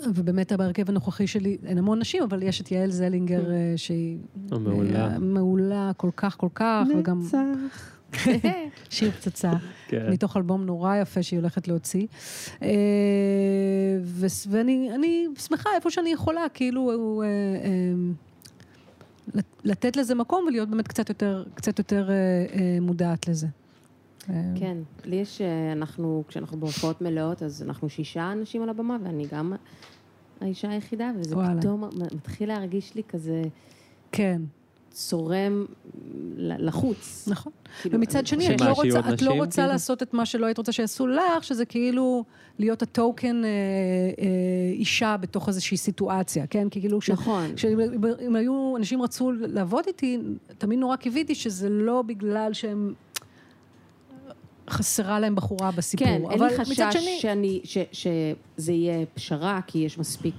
ובאמת בהרכב הנוכחי שלי אין המון נשים, אבל יש את יעל זלינגר, שהיא מעולה כל כך, כל כך, וגם... שיר פצצה, מתוך אלבום נורא יפה שהיא הולכת להוציא, ואני שמחה איפה שאני יכולה, כאילו לתת לזה מקום, ולהיות באמת קצת יותר מודעת לזה. כן, לי יש, כשאנחנו בהופעות מלאות, אז אנחנו שישה אנשים על הבמה, ואני גם האישה היחידה, וזה פתאום מתחיל להרגיש לי כזה... כן. צורם לחוץ. נכון. ומצד שני, את לא רוצה לעשות את מה שלא היית רוצה שיעשו לך, שזה כאילו להיות הטוקן אישה בתוך איזושהי סיטואציה, כן? כי כאילו, אם היו אנשים רצו לעבוד איתי, תמיד נורא קיוויתי שזה לא בגלל שהם חסרה להם בחורה בסיפור. כן, אין לי חשש שזה יהיה פשרה, כי יש מספיק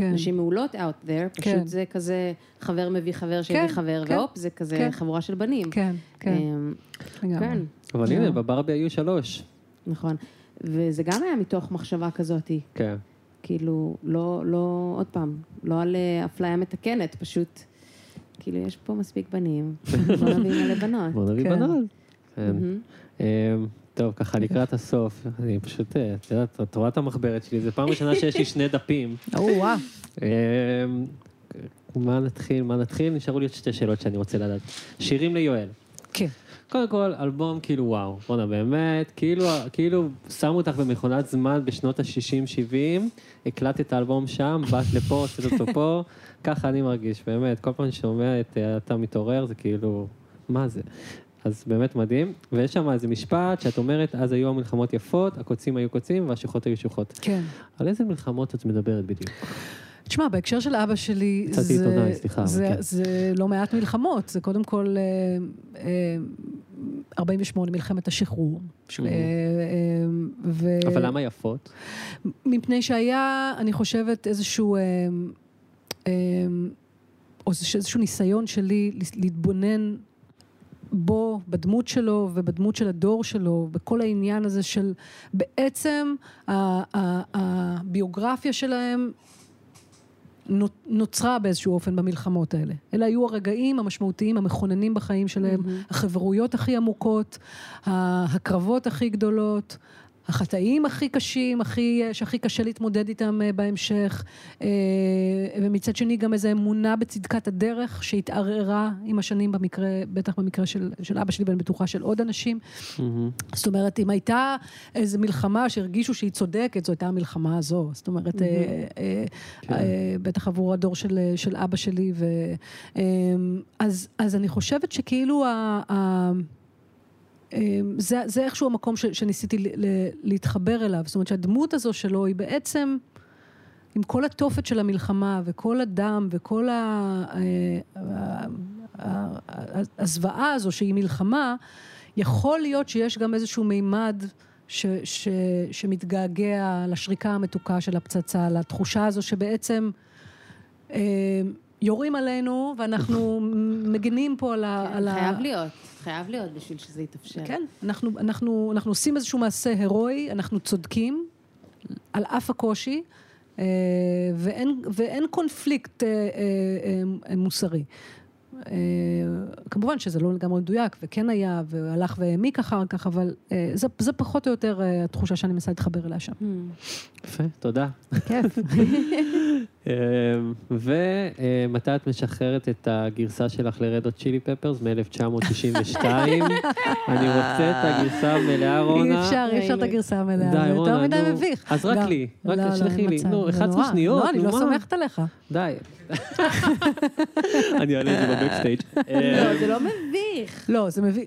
נשים מעולות out there, פשוט זה כזה חבר מביא חבר שהביא חבר, ואופ, זה כזה חבורה של בנים. כן, כן. אבל הנה, בברבי היו שלוש. נכון, וזה גם היה מתוך מחשבה כזאת. כן. כאילו, לא, עוד פעם, לא על אפליה מתקנת, פשוט, כאילו, יש פה מספיק בנים, בוא נביא לבנות. בוא נביא בנות. טוב, ככה לקראת הסוף, אני פשוט, את יודעת, את רואה את המחברת שלי, זה פעם ראשונה שיש לי שני דפים. אוה. מה נתחיל, מה נתחיל? נשארו לי עוד שתי שאלות שאני רוצה לדעת. שירים ליואל. כן. קודם כל, אלבום כאילו וואו, רונא, באמת, כאילו שמו אותך במכונת זמן בשנות ה-שישים שבעים, הקלטת את האלבום שם, באת לפה, עושה אותו פה, ככה אני מרגיש, באמת, כל פעם ששומע את אתה מתעורר, זה כאילו, מה זה? אז באמת מדהים, ויש שם איזה משפט שאת אומרת, אז היו המלחמות יפות, הקוצים היו קוצים והשוחות היו שוחות. כן. על איזה מלחמות את מדברת בדיוק? תשמע, בהקשר של אבא שלי, קצתי זה, עיתונאי, סליחה, זה, כן. זה לא מעט מלחמות, זה קודם כל ארבעים ושמונה מלחמת השחרור. ו... אבל למה יפות? מפני שהיה, אני חושבת, איזשהו... איזשהו ניסיון שלי להתבונן בו, בדמות שלו ובדמות של הדור שלו, בכל העניין הזה של בעצם הביוגרפיה שלהם נוצרה באיזשהו אופן במלחמות האלה. אלה היו הרגעים המשמעותיים, המכוננים בחיים שלהם, החברויות הכי עמוקות, הקרבות הכי גדולות, החטאים הכי קשים, שהכי קשה להתמודד איתם בהמשך, ומצד שני גם איזו אמונה בצדקת הדרך, שהתערערה עם השנים במקרה, בטח במקרה של, של אבא שלי, ואני בטוחה של עוד אנשים. Mm-hmm. זאת אומרת, אם הייתה איזו מלחמה שהרגישו שהיא צודקת, זו הייתה המלחמה הזו. זאת אומרת, mm-hmm. אה, אה, כן. אה, בטח עבור הדור של, של אבא שלי. ו, אה, אז, אז אני חושבת שכאילו... ה, ה, זה, זה איכשהו המקום ש, שניסיתי ל, ל, להתחבר אליו. זאת אומרת שהדמות הזו שלו היא בעצם, עם כל התופת של המלחמה, וכל הדם, וכל הזוועה הזו שהיא מלחמה, יכול להיות שיש גם איזשהו מימד ש, ש, שמתגעגע לשריקה המתוקה של הפצצה, לתחושה הזו שבעצם... יורים עלינו, ואנחנו מגנים פה על ה... חייב להיות, חייב להיות בשביל שזה יתאפשר. כן, אנחנו עושים איזשהו מעשה הרואי, אנחנו צודקים, על אף הקושי, ואין קונפליקט מוסרי. כמובן שזה לא לגמרי מדויק, וכן היה, והלך והעמיק אחר כך, אבל זה פחות או יותר התחושה שאני מנסה להתחבר אליה שם. יפה, תודה. כיף. ומתי את משחררת את הגרסה שלך לרד הוט צ'ילי פפרס מ-אלף תשע מאות תשעים ושתיים? אני רוצה את הגרסה המלאה, רונא. אי אפשר, אי אפשר את הגרסה המלאה. די, רונא. יותר מדי מביך. אז רק לי, רק שלחי לי. נו, אחת עשרה שניות. לא, אני לא סומכת עליך. די. אני אעלה את זה בבקסטייג'. לא, זה לא מביך. לא, זה מביך.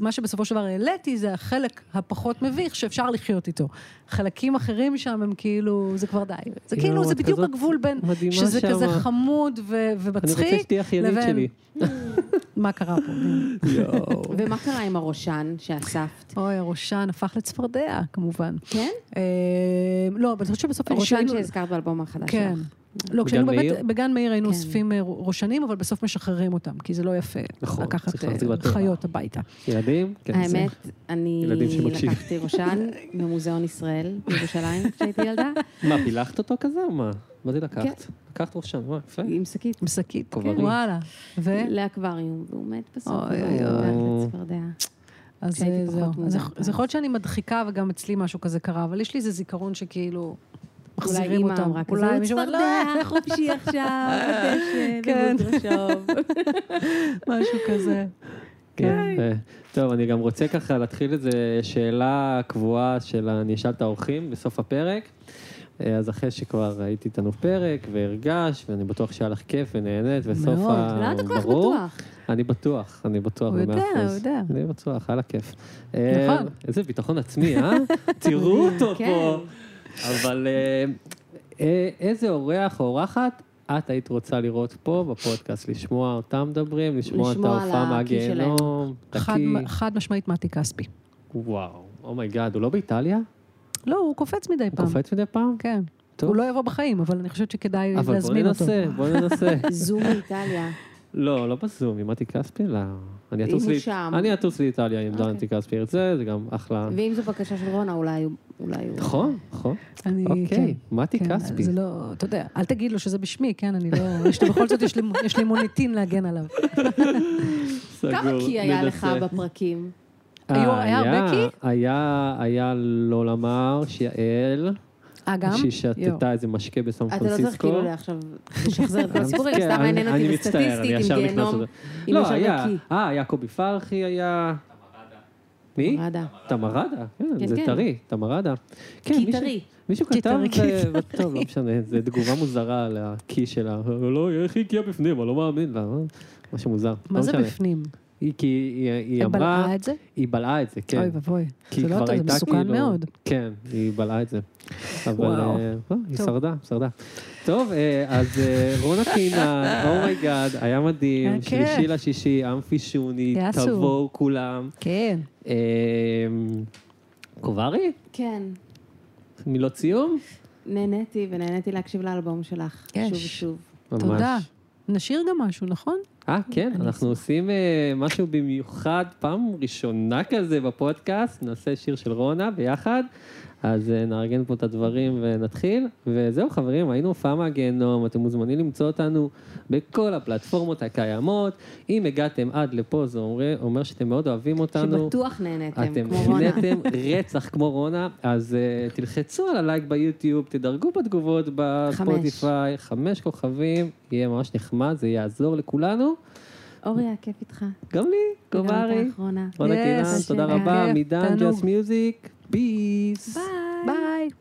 מה שבסופו של דבר העליתי זה החלק הפחות מביך שאפשר לחיות איתו. חלקים אחרים שם הם כאילו, זה כבר די. זה כאילו, זה בדיוק הגבול בין שזה כזה חמוד ומצחיק. אני רוצה שתהיה אחיינית שלי. מה קרה פה? ומה קרה עם הראשן שאספת? אוי, הראשן הפך לצפרדע, כמובן. כן? לא, אבל אני חושבת שבסוף... הראשן שהזכרת באלבום החדש שלך. לא, כשהיינו באמת, בגן מאיר היינו אוספים ראשנים, אבל בסוף משחררים אותם, כי זה לא יפה לקחת חיות הביתה. ילדים? האמת, אני לקחתי ראשן ממוזיאון ישראל, בירושלים, כשהייתי ילדה. מה, פילחת אותו כזה או מה? מה זה לקחת? לקחת ראשן, מה, יפה? עם שקית. עם שקית, כן. וואלה. לאקווריום, והוא מת בסוף. אוי, אוי, אוי. לצפרדע. אז יכול להיות שאני מדחיקה, וגם אצלי משהו כזה קרה, אבל יש לי איזה זיכרון שכאילו... אולי אימא אמרה כזה, אולי צפרדע, חופשי עכשיו, כן, משהו כזה. כן, טוב, אני גם רוצה ככה להתחיל את זה, שאלה קבועה של אני אשאל את האורחים בסוף הפרק, אז אחרי שכבר הייתי איתנו פרק, והרגש, ואני בטוח שהיה לך כיף ונהנית, וסוף הברור. לא, אתה כל כך בטוח. אני בטוח, אני בטוח. הוא יודע, הוא יודע. אני בטוח, היה לה כיף. נכון. איזה ביטחון עצמי, אה? תראו אותו פה. אבל איזה אורח או אורחת את היית רוצה לראות פה בפודקאסט, לשמוע אותם מדברים, לשמוע את ההופעה מהגיהנום? חד משמעית מתי כספי. וואו, אומייגאד, הוא לא באיטליה? לא, הוא קופץ מדי פעם. הוא קופץ מדי פעם? כן. הוא לא יבוא בחיים, אבל אני חושבת שכדאי להזמין אותו. אבל בוא ננסה, בוא ננסה. זום מאיטליה. לא, לא בזום, עם מתי כספי, לא. אני אטוס לאיטליה עם דנה כספי, זה גם אחלה. ואם זו בקשה של רונה, אולי הוא... נכון, נכון. אוקיי, מתי כספי. זה לא, אתה יודע, אל תגיד לו שזה בשמי, כן, אני לא... בכל זאת יש לי מוניטין להגן עליו. כמה כי היה לך בפרקים? היה הרבה כי? היה לא למר, שיעל... ששתתה איזה משקה בסן פרנסיסקו. אתה לא צריך כאילו לעכשיו לשחזר את כל הסיפורים, סתם העניין אותי בסטטיסטית, עם גיהנום. לא, היה, היה קובי פרחי, היה... מי? תמרדה. זה טרי, תמרדה. כי טרי. מישהו כתב, טוב, לא משנה, זה תגובה מוזרה על הכי שלה. לא, איך היא הגיעה בפנים, אני לא מאמין לה. משהו מוזר. מה זה בפנים? היא בלעה את זה? היא בלעה את זה, כן. אוי ובוי, זה לא אותו, זה מסוכן מאוד. כן, היא בלעה את זה. אבל היא שרדה, שרדה. טוב, אז רונא קינן, אומייגאד, היה מדהים, שלישי לשישי, אמפי שוני, תבואו כולם. כן. קובארי? כן. מילות סיום? נהניתי, ונהניתי להקשיב לאלבום שלך, שוב ושוב. תודה. נשאיר גם משהו, נכון? אה, כן, אנחנו עושים משהו במיוחד, פעם ראשונה כזה בפודקאסט, נעשה שיר של רונה ביחד, אז נארגן פה את הדברים ונתחיל, וזהו חברים, היינו הופעה מהגיהנום, אתם מוזמנים למצוא אותנו בכל הפלטפורמות הקיימות, אם הגעתם עד לפה, זה אומר, אומר שאתם מאוד אוהבים אותנו. שבטוח נהנתם, אתם כמו רונה. אתם נהנתם רצח כמו רונה, אז uh, תלחצו על הלייק ביוטיוב, תדרגו בתגובות בספוטיפיי, חמש. חמש כוכבים, יהיה ממש נחמד, זה יעזור לכולנו. אורי, הכיף איתך. גם לי, קובארי. גם אתה, רונה. רונא קינן, תודה רבה, מידן, Just Music. Peace. Bye. Bye.